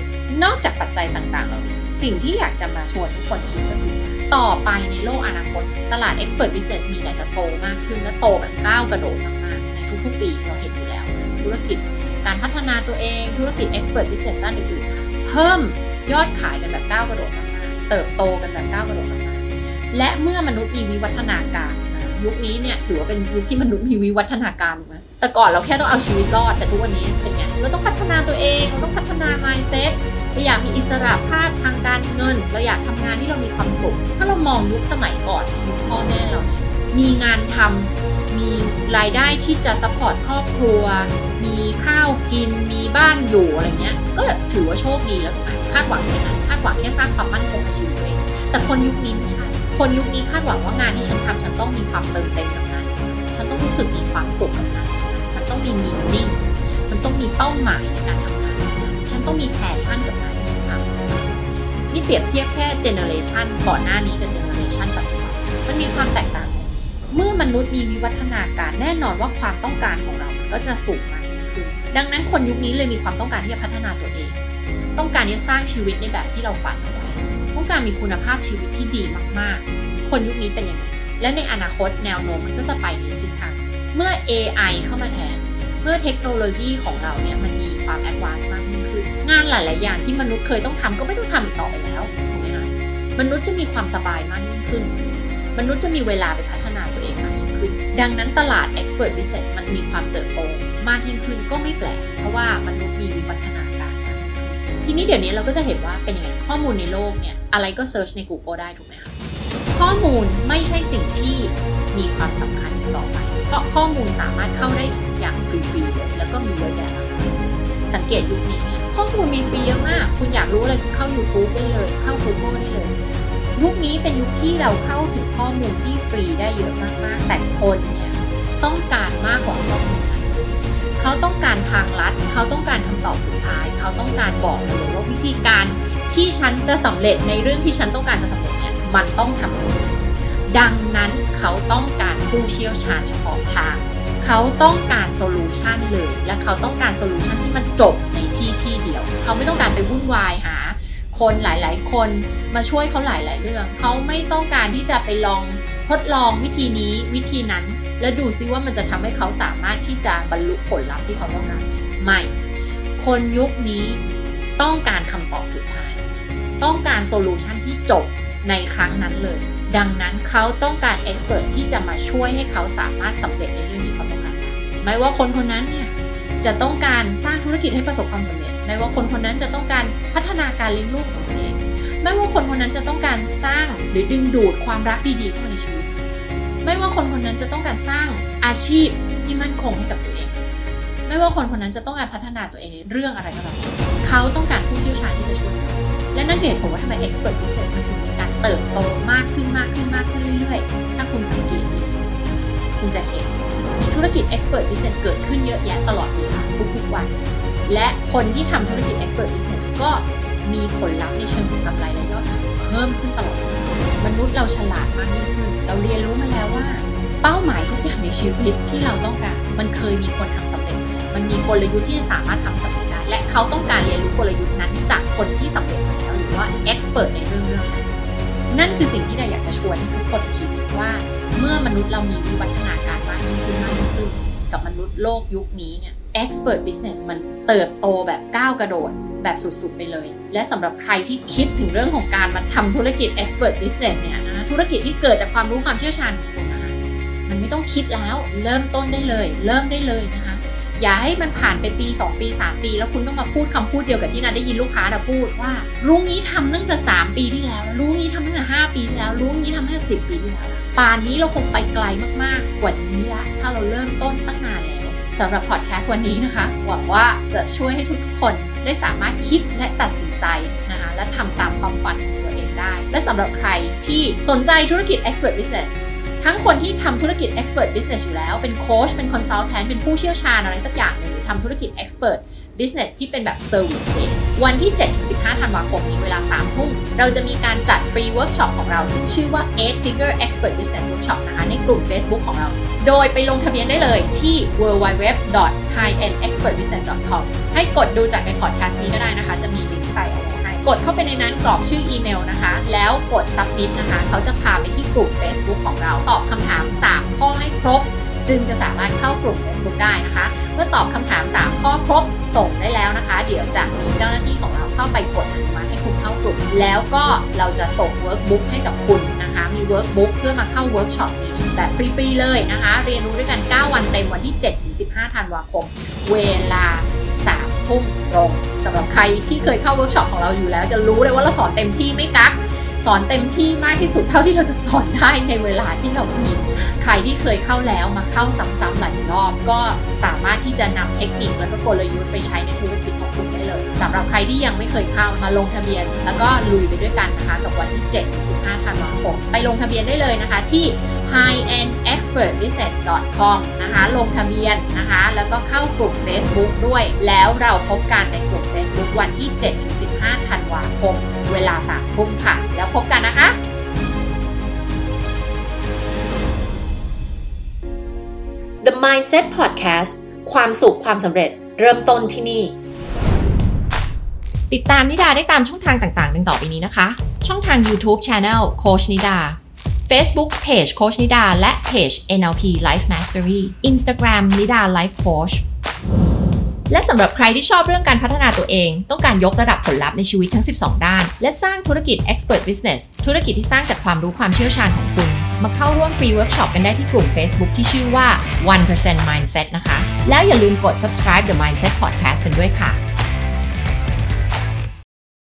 นอกจากปัจจัยต่างๆเหล่านี้สิ่งที่อยากจะมาชวนทุกคนคิดก็คือต่อไปในโลกอนาคตตลาด expert business มีแต่จะโตมากขึ้นและโตแบบก้าวกระโดดมากๆในทุกๆปีเราเห็นอยู่แล้วธุรกิจการพัฒนาตัวเองธุรกิจ expert business ด้านอื่นๆเพิ่มยอดขายกันแบบก้าวกระโดดมากๆเติบโตกันแบบก้าวกระโดดมากๆและเมื่อมนุษย์มีวิวัฒนาการยุคนี้เนี่ยถือว่าเป็นยุคที่มนุษย์มีวิวัฒนาการถูกมั้ย แต่ก่อนเราแค่ต้องเอาชีวิตรอดแต่ทุกวันนี้เป็นไงเราต้องพัฒนาตัวเองเราต้องพัฒนา mindset เราอยากมีอิสระภาพทางการเงินเราอยากทำงานที่เรามีความสุขถ้าเรามองยุคสมัยก่อนยุคพ่อแม่เราเนี่ยมีงานทำมีรายได้ที่จะซัพพอร์ตครอบครัวมีข้าวกินมีบ้านอยู่อะไรเงี้ยก็ถือว่าโชคดีแล้วคาดหวังแค่นั้นคาดหวังแค่สร้างความมั่นคงในชีวิตตัวเองแต่คนยุคนี้ไม่ใช่คนยุคนี้คาดหวังว่างานที่ฉันทำฉันต้องมีความเติมเต็มกับงานฉันต้องรู้สึกมีความสุขกับงานมันต้องมีมีนิ่งมันต้องมีเป้าหมายในการทำงานฉันต้องมีแพชชั่นกับงานที่ฉันทำนี่เปรียบเทียบแค่เจเนอเรชันก่อนหน้านี้กับเจเนอเรชันปัจจุบันมันมีความแตกต่างเมื่อมนุษย์มีวิวัฒนาการแน่นอนว่าความต้องการของเรามันก็จะสูงมากยิ่งขึ้นดังนั้นคนยุคนี้เลยมีความต้องการที่จะพัฒนาตัวเองต้องการที่จะสร้างชีวิตในแบบที่เราฝันเอาไว้ต้องการมีคุณภาพชีวิตที่ดีมากๆคนยุคนี้เป็นอย่างนั้นและในอนาคตแนวโน้มมันก็จะไปในทิศทางเมื่อ เอ ไอ เข้ามาแทนเมื่อเทคโนโลยีของเราเนี่ยมันมีความแอดวานซ์มากยิ่งขึ้นงานหลายๆอย่างที่มนุษย์เคยต้องทำก็ไม่ต้องทำอีกต่อไปแล้วถูกไหมคะมนุษย์จะมีความสบายมากยิ่งขึ้นมนุษย์จะมีเวลาไปพัฒนาตัวเองมากยิ่งขึ้นดังนั้นตลาด Expert Business มันมีความเติบโตมากยิ่งขึ้นก็ไม่แปลกเพราะว่ามนุษย์มีวิวัฒนาการทีนี้เดี๋ยวนี้เราก็จะเห็นว่าเป็นยังไงข้อมูลในโลกเนี่ยอะไรก็เซิร์ชใน Google ได้ถูกไหมคะข้อมูลไม่ใช่สิ่งที่มีความสำคัญต่อไปเพราะข้อมูลสามารถเข้าได้อย่างฟรีๆแล้วก็มีเยอะแยะสังเกตยุคนี้ข้อมูลมีฟรีเยอะมากคุณอยากรู้อะไรเข้า YouTube ได้เลยเข้า Google ได้เลยยุคนี้เป็นยุคที่เราเข้าถึงข้อมูลที่ฟรีได้เยอะมากๆแต่คนเนี่ยต้องการมากกว่าข้อมูลเขาต้องการทางลัดเขาต้องการคำตอบสุดท้ายเขาต้องการบอกเลยว่าวิธีการที่ฉันจะสำเร็จในเรื่องที่ฉันต้องการจะสำเร็จเนี่ยมันต้องทำยังไงดังนั้นเขาต้องการผู้เชี่ยวชาญเฉพาะทางเขาต้องการโซลูชันเลยและเขาต้องการโซลูชันที่มันจบในที่ที่เดียวเขาไม่ต้องการไปวุ่นวายหาคนหลายๆคนมาช่วยเขาหลายๆเรื่องเขาไม่ต้องการที่จะไปลองทดลองวิธีนี้วิธีนั้นแล้วดูซิว่ามันจะทำให้เขาสามารถที่จะบรรลุผลลัพธ์ที่เขาต้องการไม่คนยุคนี้ต้องการคำตอบสุดท้ายต้องการโซลูชันที่จบในครั้งนั้นเลยดังนั้นเขาต้องการเอ็กซ์เพิร์ทที่จะมาช่วยให้เขาสามารถสำเร็จในเรื่องที่เขาต้องการไม่ว่าคนคนนั้นเนี่ยจะต้องการสร้างธุรกิจให้ประสบความสำเร็จไม่ว่าคนคนนั้นจะต้องการพัฒนาการเลี้ยงลูกของตัวเองไม่ว่าคนคนนั้นจะต้องการสร้างหรือดึงดูดความรักดีๆเข้ามาในชีวิตไม่ว่าคนคนนั้นจะต้องการสร้างอาชีพที่มั่นคงให้กับตัวเองไม่ว่าคนคนนั้นจะต้องการพัฒนาตัวเองในเรื่องอะไรก็ตามเขาต้องการผู้เชี่ยวชาญที่จะช่วยและนั่นเหตุผลว่าทำไม Expert Business มันถึงมีการเติบโตมากขึ้นมากขึ้นมากขึ้นเรื่อยๆถ้าคุณสังเกตดีๆคุณจะเห็นมีธุรกิจ Expert Business เกิดขึ้นเยอะแยะตลอดเวลาทุกๆวันและคนที่ทำธุรกิจ Expert Business ก็มีผลลัพธ์ในเชิงผลกำไรและยอดขายเพิ่มขึ้นตลอดมนุษย์เราฉลาดมากยิ่งขึ้นเราเรียนรู้มาแล้วว่าเป้าหมายทุกอย่างในชีวิตที่เราต้องการมันเคยมีคนทำสำเร็จมันมีกลยุทธ์ที่สามารถทำสำเร็จได้และเขาต้องการเรียนรู้กลยุทธ์นั้นจากคนที่สำเร็จมาแล้วหรือว่า expert ในเรื่องนั้นนั่นคือสิ่งที่เราอยากจะชวนให้ทุกคนคิดว่าเมื่อมนุษย์เรามีวิวัฒนาการมากยิ่งขึ้นมากยิ่งขึ้นกับมนุษย์โลกยุคนี้เนี่ย expert business มันเติบโตแบบก้าวกระโดดแบบสุดๆไปเลยและสำหรับใครที่คิดถึงเรื่องของการมาทำธุรกิจ expert business เนี่ยนะธุรกิจที่เกิดจากความรู้ความเชี่ยวชาญของคุณนะคะมันไม่ต้องคิดแล้วเริ่มต้นได้เลยเริ่มได้เลยนะคะอย่าให้มันผ่านไปปีสองปีสามปีแล้วคุณต้องมาพูดคำพูดเดียวกับที่นาได้ยินลูกค้าน่ะพูดว่ารู้งี้ทำตั้งแต่สามปีที่แล้วรู้งี้ทำตั้งแต่ห้าปีที่แล้วรู้งี้ทำตั้งแต่สิบปีที่แล้วป่านนี้เราคงไปไกลมากๆกว่านี้ละถ้าเราเริ่มต้นตั้งนานแล้วสำหรับพอดแคสต์วันนี้นะคะหวังว่าจะช่วยให้ทุกคนได้สามารถคิดและตัดสินใจนะคะและทำตามความฝันของตัวเองได้และสำหรับใครที่สนใจธุรกิจ Expert Businessทั้งคนที่ทำธุรกิจ Expert Business อยู่แล้วเป็นโค้ชเป็นคอนซัลแทนท์เป็นผู้เชี่ยวชาญอะไรสักอย่างหนึ่งหรือทำธุรกิจ Expert Business ที่เป็นแบบ Service Based วันที่ เจ็ดถึงสิบห้า ธันวาคมนี้เวลา สาม ทุ่มเราจะมีการจัดฟรีเวิร์กช็อปของเราซึ่งชื่อว่า X Figure Expert Business Workshop นะคะในกลุ่ม Facebook ของเราโดยไปลงทะเบียนได้เลยที่ ดับเบิลยู ดับเบิลยู ดับเบิลยู ดอท ไฮแอนด์เอ็กซ์เพิร์ทบิสซิเนส ดอท คอม ให้กดดูจากในพอดแคสต์นี้ก็ได้นะคะจะมีลิงก์ใส่เอาไว้ให้กดเข้าไปในนั้นกรอกชื่ออีเมลนะคะแล้วกด Submit นะคะเขาจะพาไปที่กลุ่ม Facebook ของเราตอบคำถามสามข้อให้ครบจึงจะสามารถเข้ากลุ่ม Facebook ได้นะคะเมื่อตอบคำถามสามข้อครบส่งได้แล้วนะคะเดี๋ยวจะมีเจ้าหน้าที่ของเราเข้าไปกดอนุมัติให้คุณเข้า กลุ่มแล้วก็เราจะส่งเวิร์กบุ๊กให้กับคุณนะคะมีเวิร์กบุ๊กเพื่อมาเข้าเวิร์กช็อปนี้แบบฟรีๆเลยนะคะเรียนรู้ด้วยกันเก้าวันเต็มวันที่เจ็ดถึงสิบห้าธันวาคมเวลาสามทุ่มตรงสำหรับใครที่เคยเข้าเวิร์กช็อปของเราอยู่แล้วจะรู้เลยว่าเราสอนเต็มที่ไม่กักสอนเต็มที่มากที่สุดเท่าที่เราจะสอนได้ในเวลาที่เรามีใครที่เคยเข้าแล้วมาเข้าซ้ำๆหลายรอบก็สามารถที่จะนำเทคนิคแล้วก็กลยุทธ์ไปใช้ในธุรกิจของคุณได้เลยสำหรับใครที่ยังไม่เคยเข้ามาลงทะเบียนแล้วก็ลุยไปด้วยกันนะคะกับวันที่เจ็ดถึงสิบห้าธันวาคมไปลงทะเบียนได้เลยนะคะที่ ไฮแอนด์เอ็กซ์เพอร์ทบิสซิเนส ดอท คอม นะคะลงทะเบียนนะคะแล้วก็เข้ากลุ่ม Facebook ด้วยแล้วเราพบกันในกลุ่ม Facebook วันที่ เจ็ดถึงสิบห้า ธันวาคมเวลา สาม ทุ่มค่ะแล้วพบกันนะคะThe Mindset Podcast ความสุขความสำเร็จเริ่มต้นที่นี่ติดตามนิดาได้ตามช่องทางต่างๆดังต่อไปนี้นะคะช่องทาง YouTube Channel Coach Nida Facebook Page Coach Nida และ Page เอ็น แอล พี Life Mastery Instagram Nida Life Coach และสำหรับใครที่ชอบเรื่องการพัฒนาตัวเองต้องการยกระดับผลลัพธ์ในชีวิตทั้งสิบสองด้านและสร้างธุรกิจ Expert Business ธุรกิจที่สร้างจากความรู้ความเชี่ยวชาญของคุณมาเข้าร่วมฟรีเวิร์กช็อปกันได้ที่กลุ่ม Facebook ที่ชื่อว่า one percent mindset นะคะแล้วอย่าลืมกด subscribe The Mindset Podcast กันด้วยค่ะ